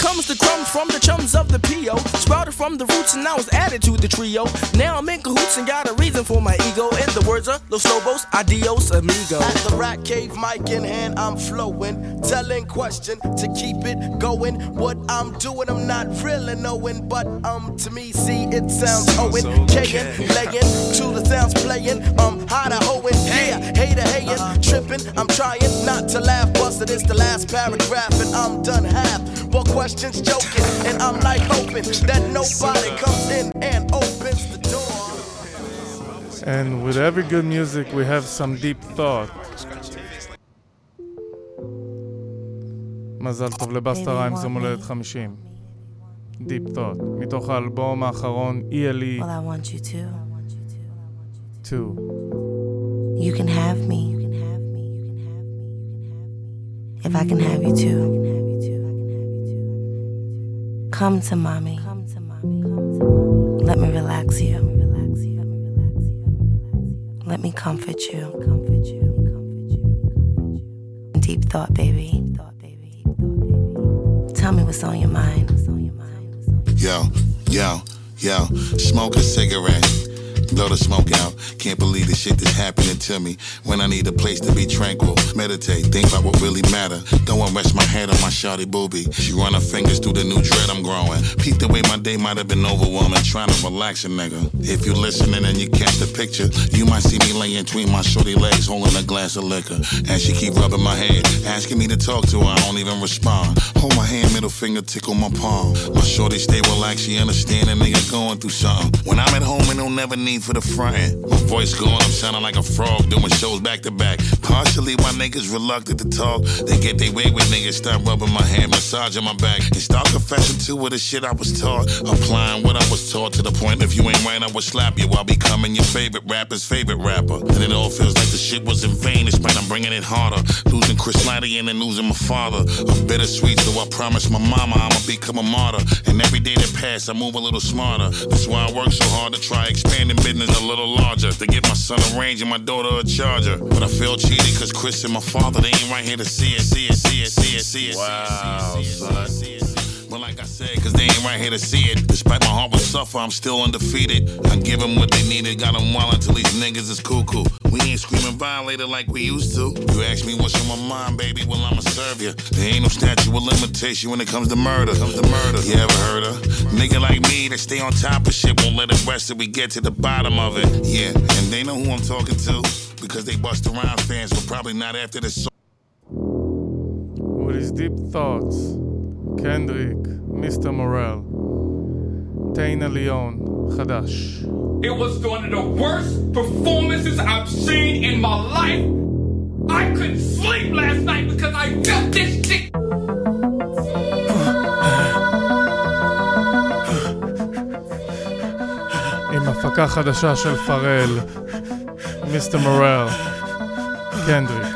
Comes the crumb from the chums of the P.O. Sprouted from the roots and now it's added to the trio. Now I'm in cahoots and got a reason for my ego. In the words of Los Lobos, adios amigo. At the Rat Cave, mic in hand, I'm flowing. Telling question to keep it going. What I'm doing, I'm not really knowing. But to me, see, it sounds Owen. Kaying, laying, to the sounds playing. I'm hot a hoeing, yeah, hater hayin', tripping. I'm trying not to laugh, busted it's the last paragraph and I'm done half. What question? Joking, and I'm like hoping that nobody comes in and opens the door. And with every good music, we have some deep thought. מזל טוב לבאסטה ריימס, יום הולדת 50. Deep thought, מתוך האלבום האחרון, ELE. Well, I want you to. Two. You can have me. If I can have you too. Come to mommy. Let me relax you. Let me comfort you. Deep thought, baby. Tell me what's on your mind. Yo, yo, yo. Smoke a cigarette. Blow the smoke out. Can't believe the shit that's happening to me. When I need a place to be tranquil, meditate, think about what really matter. Don't rest my head on my shawty booby. She run her fingers through the new dread I'm growing. Peep the way my day might have been overwhelming. Trying to relax a nigga. If you listening and you catch the picture, you might see me laying between my shorty legs, holding a glass of liquor. And she keep rubbing my head, asking me to talk to her. I don't even respond. Hold my hand, middle finger tickle my palm. My shorty stay relaxed, she understand a nigga going through something. When I'm at home and don't never need for the front end. My voice gone, I'm sounding like a frog, doing shows back to back. Partially why niggas reluctant to talk. They get their way with niggas, stop rubbing my hand, massaging my back. And start confessing to what the shit I was taught. Applying what I was taught to the point if you ain't right, I would slap you. I'll becoming your favorite rapper's favorite rapper. And it all feels like the shit was in vain, despite I'm bringing it harder. Losing Chris Lighty and then losing my father. A bittersweet, so I promised my mama I'ma become a martyr. And every day that pass, I move a little smarter. That's why I work so hard to try expanding business a little larger, to get my son a Range and my daughter a Charger. But I feel cheated cause Chris and my father, they ain't right here to see it. Wow, son. But like I said, cause they ain't right here to see it. Despite my heart will suffer, I'm still undefeated. I give them what they needed, got them wild until these niggas is cuckoo. We ain't screaming violator like we used to. You ask me what's on my mind, baby, well, I'ma serve you. There ain't no statute of limitation when it comes to murder. You ever heard of? Nigga like me that stay on top of shit won't let it rest till we get to the bottom of it. Yeah, and they know who I'm talking to because they Busta Rhymes fans, but probably not after this song. With his deep thoughts, Kendrick, Mr. Morale, Taina Leon, Hadash. It was one of the worst performances I've seen in my life. I couldn't sleep last night because I felt this shit. עם הפקה חדשה של פרל, מיסטר מורל, קנדריק.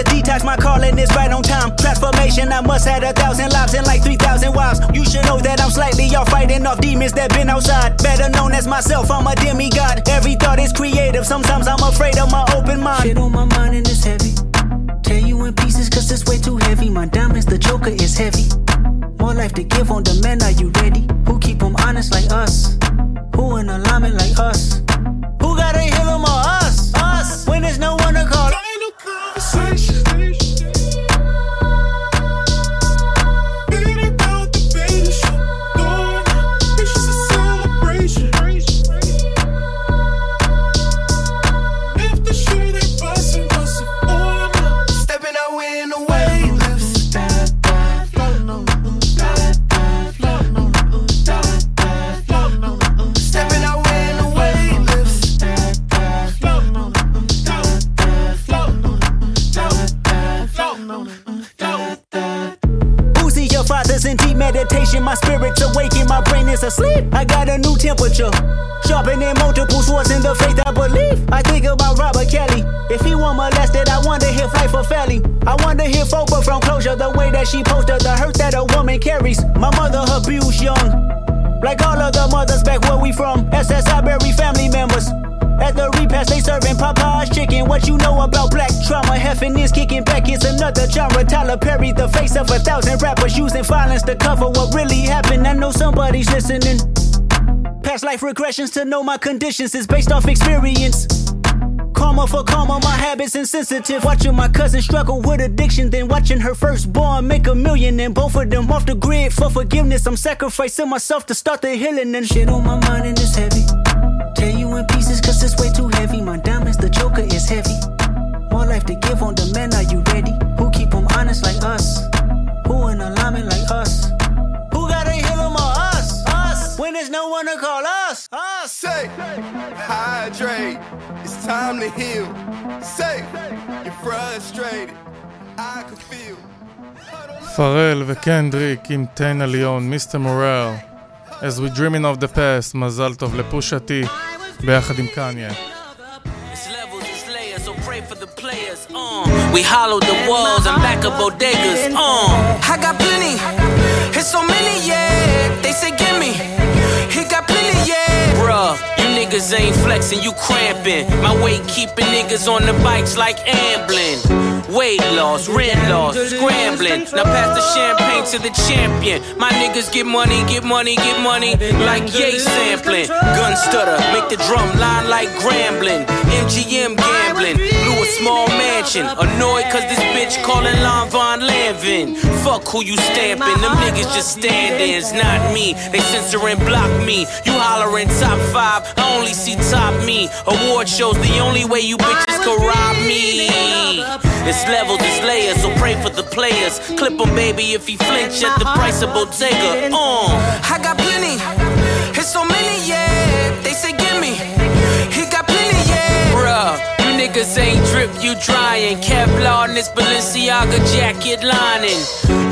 Just detox, my calling is right on time. Transformation, I must have 1,000 lives and like 3,000 wives. You should know that I'm slightly off, fighting off demons that been outside. Better known as myself, I'm a demigod. Every thought is creative, sometimes I'm afraid of my open mind. Shit on my mind and it's heavy. Tear you in pieces cause it's way too heavy. My diamonds, the choker is heavy. More life to give on demand, are you ready? Who keep them honest like us? Who in alignment like us? Who gotta heal them or us? Us, when there's no one to call. Stepping away in the way. meditation, my spirit's awakened, my brain is asleep. I got a new temperature, sharpening multiple swords in the faith I believe. I think about Robert Kelly, if he were molested, I wonder if life or felly. I wonder if Oprah from Closure, the way that she posted, the hurt that a woman carries. My mother abused young, like all other mothers back where we from. SSI bury family members. At the repast, they serving Popeye's chicken. What you know about black trauma? Heffin is kicking back, it's another genre. Tyler Perry, the face of 1,000 rappers, using violence to cover what really happened. I know somebody's listening. Past life regressions to know my conditions is based off experience. Karma for karma, my habits insensitive. Watching my cousin struggle with addiction, then watching her firstborn make $1 million, and both of them off the grid for forgiveness. I'm sacrificing myself to start the healing, and shit on my mind and it's heavy. Tear you in pieces cause it's way too heavy. My diamonds, the joker is heavy. More life to give on demand, are you ready? Who keep them honest like us? Who in alignment like us? Who gotta heal them or us? Us! When there's no one to call us? Us! Say, hydrate, it's time to heal. Say, you're frustrated, I could feel. פרל וקנדריק עם 10 עליון, מיסטר מורל. As we dreaming of the past, מזל טוב לפושה טי, ביחד עם קניה. We hollowed the walls and back up bodegas. I got plenty, it's so many, yeah. They say give me, he got plenty, yeah. Bruh, you niggas ain't flexing, you cramping. My weight keeping niggas on the bikes like ambling. Weight loss, rent loss, scrambling. Now pass the champagne to the champion. My niggas get money, get money, get money. Like Ye sampling. Gun stutter, make the drum line like Grambling. MGM gambling, blew a small mansion. Annoyed cause this bitch calling Lon Von Lanvin. Fuck who you stamping, them niggas just stand-ins. Not me, they censoring, block me. You hollering top five, I only see top me. Award shows, the only way you bitches could rob me. It's levels, it's layers, so pray for the players. Clip him, baby, if he flinch at the price of Bottega. I got plenty, it's so many, yeah. They say give me, he got plenty, yeah. Bruh, you niggas ain't drip, you dryin'. Kevlar in this Balenciaga jacket lining.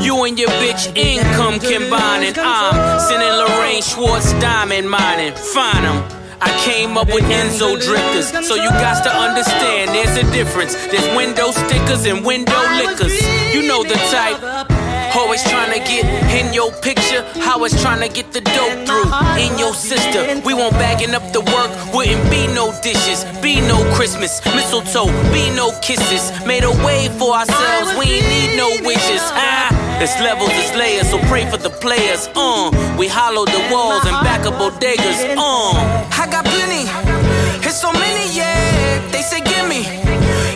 You and your bitch income combining. I'm sending Lorraine Schwartz diamond mining. Find him. I came up with Enzo drinkers, so you got to understand there's a difference. There's window stickers and window lickers. You know the type. Always trying to get in your picture. Always trying to get the dope through. In your sister. We won't bagging up the work. Wouldn't be no dishes. Be no Christmas. Mistletoe. Be no kisses. Made a way for ourselves. We ain't need no wishes. It's levels, it's layers, so pray for the players. We hollowed the walls and back up bodegas. I got plenty. It's so many, yeah. They say give me.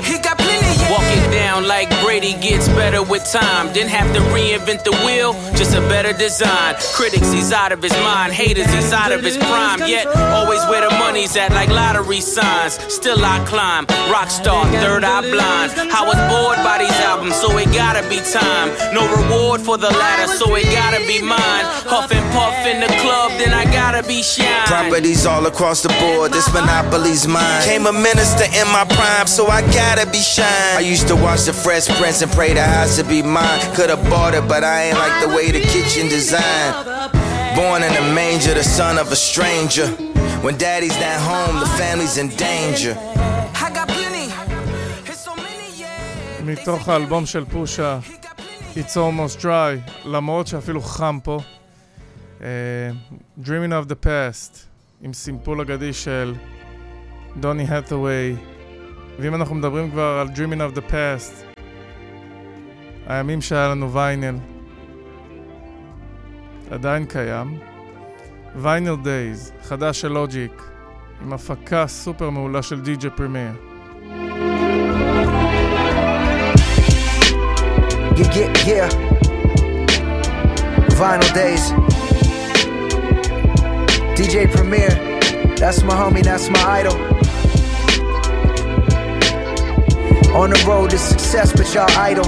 He got plenty, yeah. Walk it down like Brady, gets better with time. Didn't have to reinvent the wheel, just a better design. Critics, he's out of his mind. Haters, he's out of his prime. Yet, always where the money's at, like lottery signs. Still I climb, rockstar, third eye blind. I was bored by these albums, so it gotta be time. No reward for the latter, so it gotta be mine. Huff and puff in the club, then I gotta be shine. Properties all across the board, this monopoly's mine. Came a minister in my prime, so I gotta be shine. I used to watch the Fresh Prince and pray the house would be mine. Could've bought it, but I ain't like the way the kitchen designed. Born in a manger, the son of a stranger. When daddy's not home, the family's in danger. I got plenty. It's so many, yeah. מתוך האלבום של פושה, It's Almost Dry, למרות שאפילו חם פה. Dreaming of the Past, עם סימפול אגדי של דוני האת'ווי. ואם אנחנו מדברים כבר על Dreaming of the Past, הימים שהיה לנו וייניל עדיין קיים. וייניל דייז, חדש של לוג'יק, עם הפקה סופר מעולה של די.ג'יי פרימייר. Vinyl Days, DJ Premier, that's my homie, that's my idol. On the road to success, but y'all idle.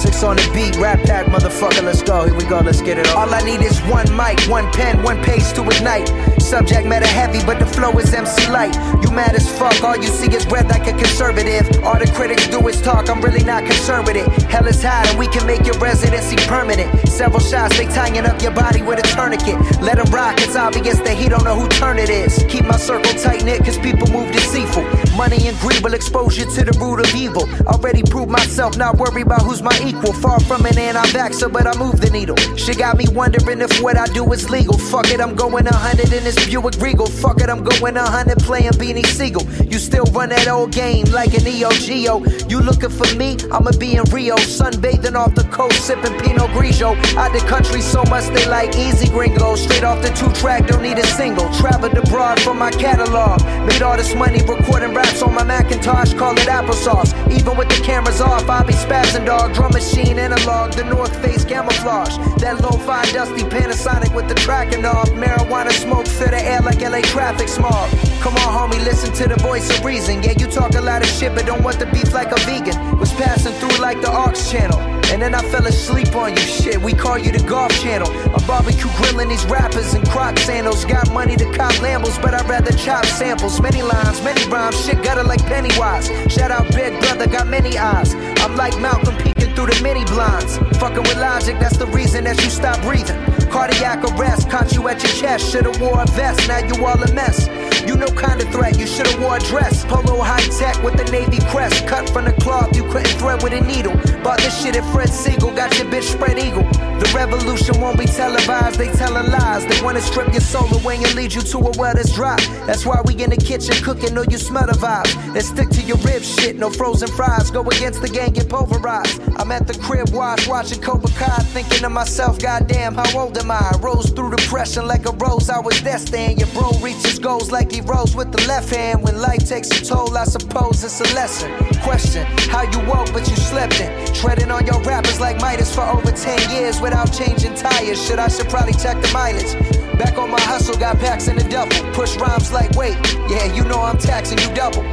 Six on the beat, rap pack, motherfucker, let's go. Here we go, let's get it on. All I need is one mic, one pen, one pace to ignite. subject matter heavy, but the flow is MC light. You mad as fuck, all you see is red like a conservative. All the critics do is talk, I'm really not concerned with it. Hell is high and we can make your residency permanent. Several shots, they tying up your body with a tourniquet. Let him rock, it's obvious that he don't know who turn it is. Keep my circle tight-knit, cause people move deceitful. Money and greed will expose you to the root of evil. Already proved myself, not worried about who's my equal. Far from an anti-vaxxer, but I move the needle. Shit got me wondering if what I do is legal. Fuck it, I'm going 100 in this Buick Regal. Fuck it, I'm going 100 playing Beanie Sigel. You still run that old game like an EO Geo. You looking for me? I'ma be in Rio, sunbathing off the coast, sipping Pinot Grigio. Out the country so much they like easy gringo. Straight off the two-track, don't need a single. Traveled abroad for my catalog. Made all this money recording raps on my Macintosh, call it applesauce. Even with the cameras off, I be spazzing dog. Drum machine analog, the North Face camouflage. That lo-fi dusty Panasonic with the tracking off. Marijuana smoke fill the air like LA traffic smog. Come on homie, listen to the voice of reason. Yeah, you talk a lot of shit, but don't want the beef like a vegan. Was passing through like the Ox Channel, and then I fell asleep on you. Shit, we call you the Golf Channel. I'm barbecue grilling these rappers in Croc sandals. Got money to cop Lambos, but I'd rather chop samples. Many lines, many rhymes, shit gutter like Pennywise. Shout out Big Brother, got many eyes. I'm like Malcolm peeking through the mini blinds. Fucking with Logic, that's the reason that you stop breathing. Cardiac arrest, caught you at your chest. Should've wore a vest, now you all a mess. You no kind of threat, you should've wore a dress. Polo high tech with the navy crest. Cut from the cloth, you couldn't thread with a needle. Bought this shit at Fred Siegel, got your bitch spread eagle. The revolution won't be televised, they telling lies. They wanna strip your soul away and lead you to a well that's dry. That's why we in the kitchen cooking, know you smell the vibes. Then stick to your rib shit, no frozen fries. Go against the gang, get pulverized. I'm at the crib watching Cobra Kai, thinking to myself, goddamn, how old am I? Rose through depression like a rose, I was destined. Your bro reaches goals like he rose with the left hand. When life takes a toll, I suppose it's a lesson. Question, how you woke but you slept in. Treading on your rappers like Midas for over 10 years without changing tires. Shit, I should probably check the mileage. Back on my hustle, got packs in the double. Push rhymes like weight, yeah, you know I'm taxing you double.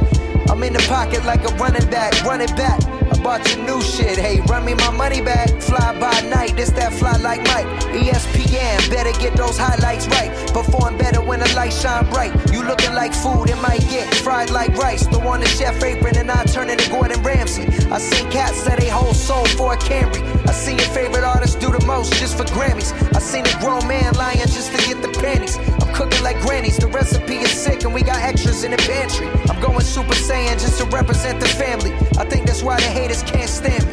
I'm in the pocket like a running back, run it back. I bought your new shit, hey, run me my money back. Fly by night, this that fly like Mike. ESPN, better get those highlights right. Perform better when the lights shine bright. You looking like food, it might get fried like rice. Throw on the chef apron and I turn into Gordon Ramsay. I seen cats set a whole soul for a Camry. I seen your favorite artists do the most just for Grammys. I seen a grown man lying just to get the panties. I'm cooking like grannies, the recipe is sick and we got extras in the pantry. I'm going Super Saiyan just to represent the family. I think that's why they haters can't stand me.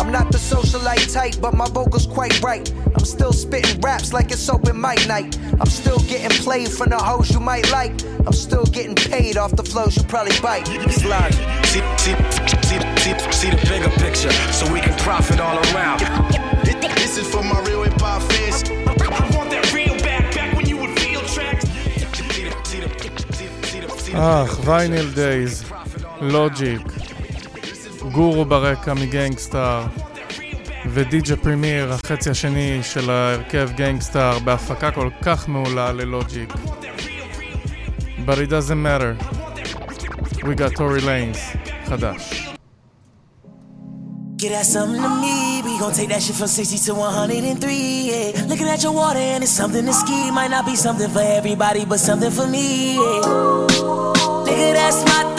I'm not the socialite type, but my vocals quite right. I'm still spitting raps like it's open mic night. I'm still getting played from the hoes you might like. I'm still getting paid off the flows you probably bite. It's Logic. See the bigger picture, so we can profit all around. This is for my real hip hop fans. I want that real back when you would feel tracks. Vinyl Days, Logic. גורו ברקע מגנגסטאר ודי-ג'יי פרימיר, החצי השני של הרכב גנגסטאר, בהפקה כל כך מעולה ללוג'יק. But it doesn't matter, we got Tory Lanez חדש. Get that something to me, we gon' take that shit from 60 to 103, yeah. Looking at your water and it's something to ski. Might not be something for everybody, but something for me, yeah. Nigga, that's my thought.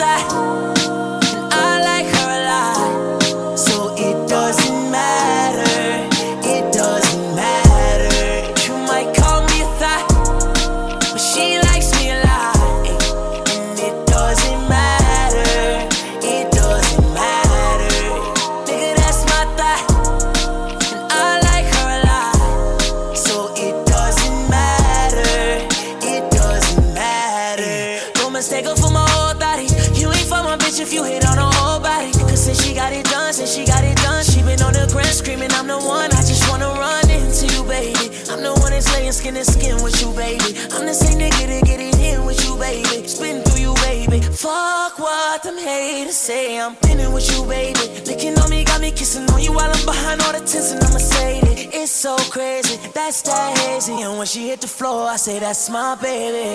Skin to skin with you, baby. I'm the same nigga to get it in with you, baby. Spin through you, baby. Fuck what them haters say. I'm pinning with you, baby. Licking on me, got me kissing on you while I'm behind all the tents and I'ma say it. It's so crazy, that's that hazy. And when she hit the floor, I say that's my baby.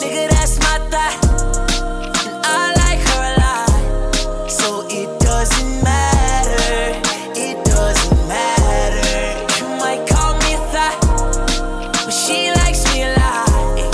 Nigga, that's my thigh. And I like her a lot, so it doesn't matter. She likes me a lot.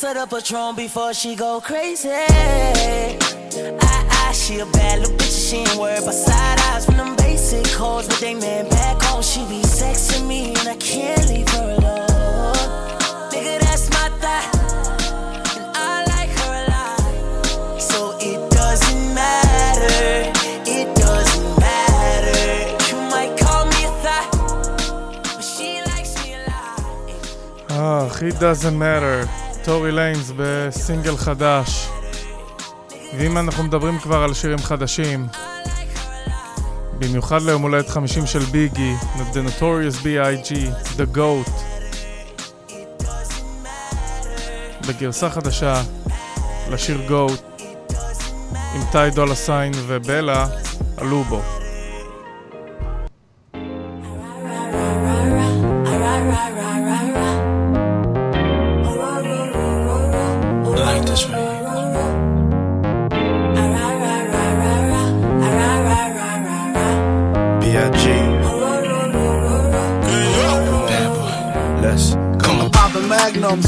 pass her the Patron before she go crazy. She a bad little bitch, she ain't worried about side eyes from them basic hoes. But they man back home, she be sexing me and I can't leave her alone. Nigga, that's my thigh. It doesn't matter, טורי ליינס בסינגל חדש. ואם אנחנו מדברים כבר על שירים חדשים, במיוחד ליום הולדת 50 של ביגי, The Notorious B.I.G., The Goat, בגרסה חדשה לשיר Goat, עם טי דולה סיין ובלה, עלו בו.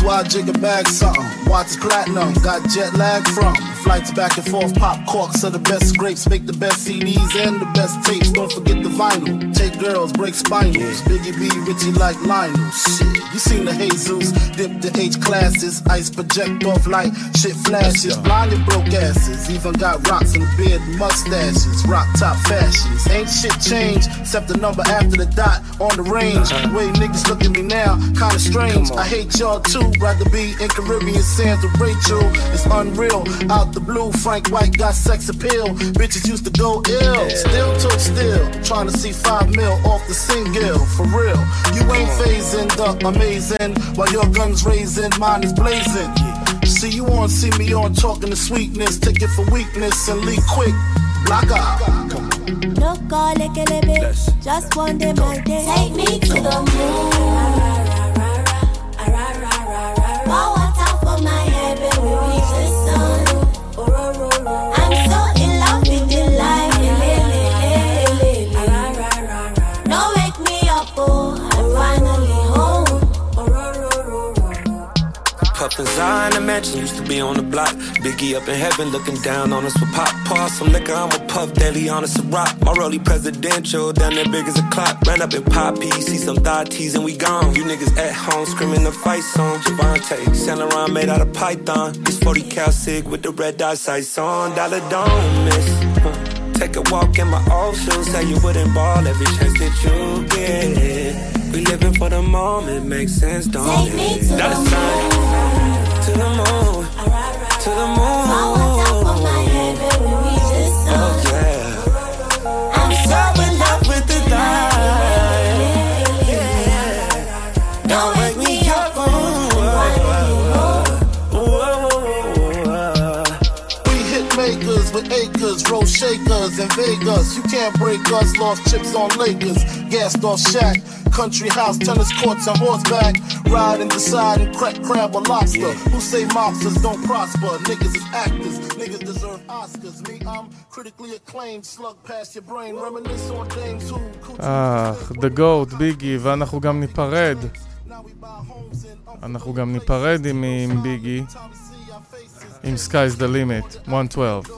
Why jig a bag something? Watch platinum, got jet lag from flights back and forth, pop corks are the best scrapes, make the best CDs and the best tapes. Don't forget the vinyl, take girls, break spinals. Biggie B, Richie like Lionel. Shit, you seen the Jesus, dip the H classes, ice project off light, shit flashes, blinded broke asses. Even got rocks and beard mustaches, rock top fashions. Ain't shit changed, except the number after the dot on the range. The way niggas look at me now, kinda strange. I hate y'all too, rather be in Caribbean sands with Rachel. It's unreal, out the blue, Frank White got sex appeal. Bitches used to go ill, still took still. Trying to see 5 mil off the single, for real. You ain't phasing, the amazing. While your gun's raising, mine is blazing. See you on, see me on, talking to sweetness. Take it for weakness and leak quick. Block out. Look all like a limit, just one day my day. Take me to the moon. Wow, I top for my head, baby, we the sun. I'm so in love with the life, don't wake me up, oh, I'm finally home. Puffin' Zion, in the mansion, used to be on the block. Biggie up in heaven, looking down on us with pop. Pass some liquor, I'm a puff, daily on us a rock. My rollie presidential, down there big as a clock. Ran up in Poppy, see some thigh tees and we gone. You niggas at home, screaming the fight song. Javante, Saint Laurent made out of python. It's 40 cal sig with the red dot sights on. Dollar don't miss. Take a walk in my old shoes, say you wouldn't ball every chance that you get. We living for the moment, makes sense, don't it? Take me to the moon. To the moon. To the moon. On top of my head, baby. Acres, road shakers in Vegas. You can't break us, lost chips on Lakers. Gassed off shack, country house, tennis courts and horseback. Ride and decide and crack crab or lobster. Who say mobsters don't prosper? Niggas is actors, niggas deserve Oscars. Me, I'm critically acclaimed, slug past your brain. Reminisce on James who... The Goat, ביגי, ואנחנו גם ניפרד. אנחנו גם ניפרד עם ביגי. עם Sky's the Limit, 112.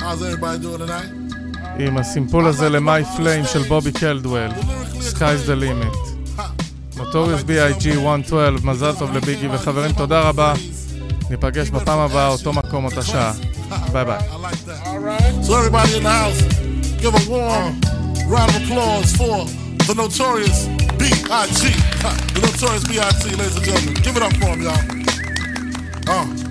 How's everybody doing tonight? עם הסימפול הזה ל-My Flame של בובי קלדוול, Sky's the Limit. Notorious B.I.G. 112, מזל טוב לביגי וחברים, תודה רבה. ניפגש בפעם הבאה, אותו מקום, אותה שעה. ביי ביי. So everybody in the house, give a warm round of applause for the Notorious B.I.G. The Notorious B.I.G., ladies and gentlemen. Give it up for him, y'all.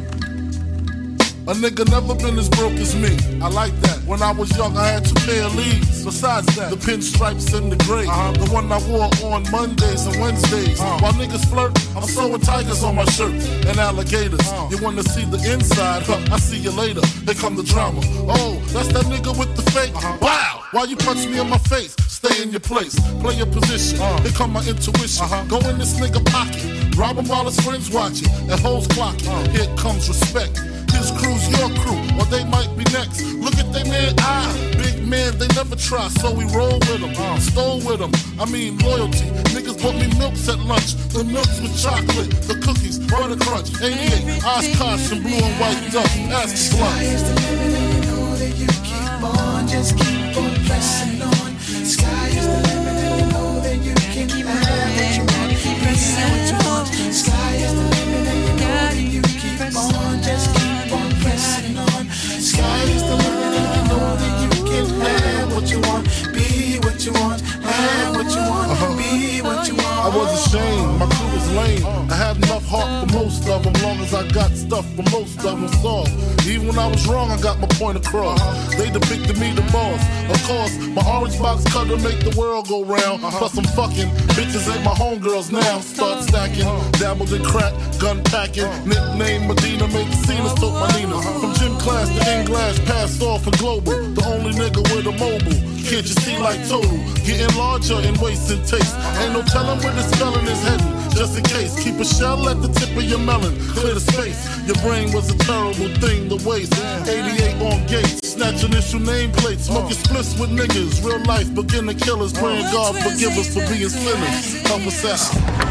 A nigga never been as broke as me. I like that. When I was young, I had 2 pair of leads. Besides that, the pinstripes and the gray. The one I wore on Mondays and Wednesdays. While niggas flirt, I'm sewing tigers on my shirt and alligators. You wanna see the inside? I see you later. They come the drama. Oh, that's that nigga with the fake. Wow! Why you punch me in my face? Stay in your place. Play your position. Here come my intuition. Go in this nigga pocket. Rob him while his friends watching. And hoes clocking. Here comes respect. His crew's your crew, or they might be next. Look at they man eye, big man, they never try. So we roll with them, stole with them. I mean loyalty, niggas brought me milks at lunch. The milks with chocolate, the cookies, butter crunch, 88, Oshkosh and blue and white duck. Ask the sky is the limit and you know that you keep on, just keep on pressing on. Sky is the limit and you know that you can keep on pressing on. Sky is the limit and you know that you keep on, just keep on pressing on. Sky is the limit and you know that you can have what you want, be what you want, have what you want, be what you want. I was ashamed, my crew was lame. I had enough heart for most of them, long as I got stuff for most of them soft. Even when I was wrong, I got my point across. They depicted me the boss. Of course, my orange box cut to make the world go round. Plus I'm fucking, bitches ain't my homegirls now. Start stacking, dabbled in crack, gun packing. Nickname Medina, made the scenes, took my Nina. From gym class to English, passed off for global. The only nigga with a mobile, can't you see like total? Getting larger and wasting taste. Ain't no telling where the spelling is heading, just in case. Keep a shell at the tip of your melon, clear the space. Your brain was a terrible thing to waste. 88 on gates, snatch initial nameplates. Smoking splits with niggas, real life beginner killers. Praying God forgive us for being sinners. Help us out.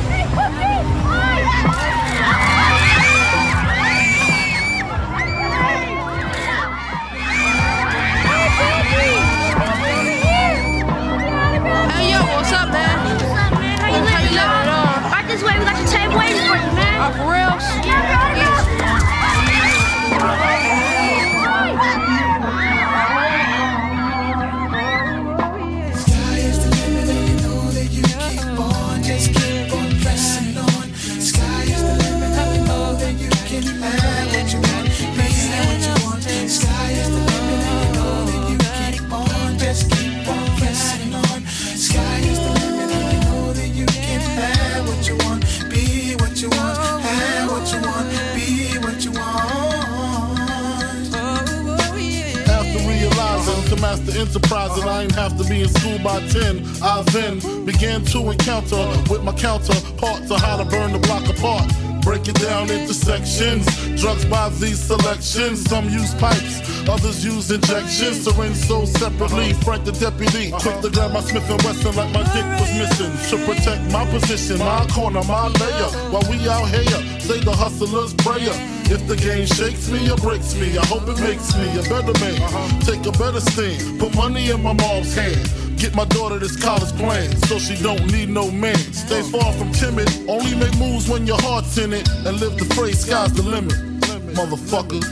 Master enterprise and I ain't have to be in school by 10. I then began to encounter with my counterparts on how to burn the block apart. Break it down into sections. Drugs by these selections. Some use pipes, others use injections. Syringe sold separately. Frank the deputy, quick to grab my Smith and Wesson like my dick was missing. To protect my position, my corner, my layer. While we out here, say the hustler's prayer. If the game shakes me or breaks me, I hope it makes me a better man. Take a better stand. Put money in my mom's hand. Get my daughter this college plan, so she don't need no man. Stay far from timid, only make moves when your heart's in it. And live the phrase, sky's the limit, motherfucker.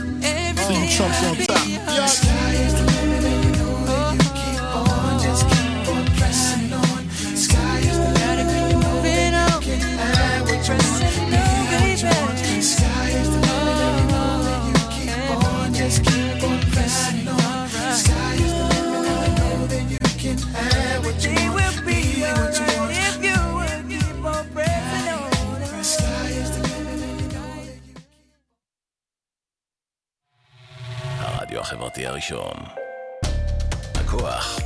See you chumps on top. The sky is the limit and you know that you keep on, just keep on pressing on. Sky is the limit and you know that you can have what you want, be what you want. Sky is the limit and you know that you keep on, just keep on pressing on. Sky is the limit and you know that you can have what you want, be what you want. החברתי הראשון. הכוח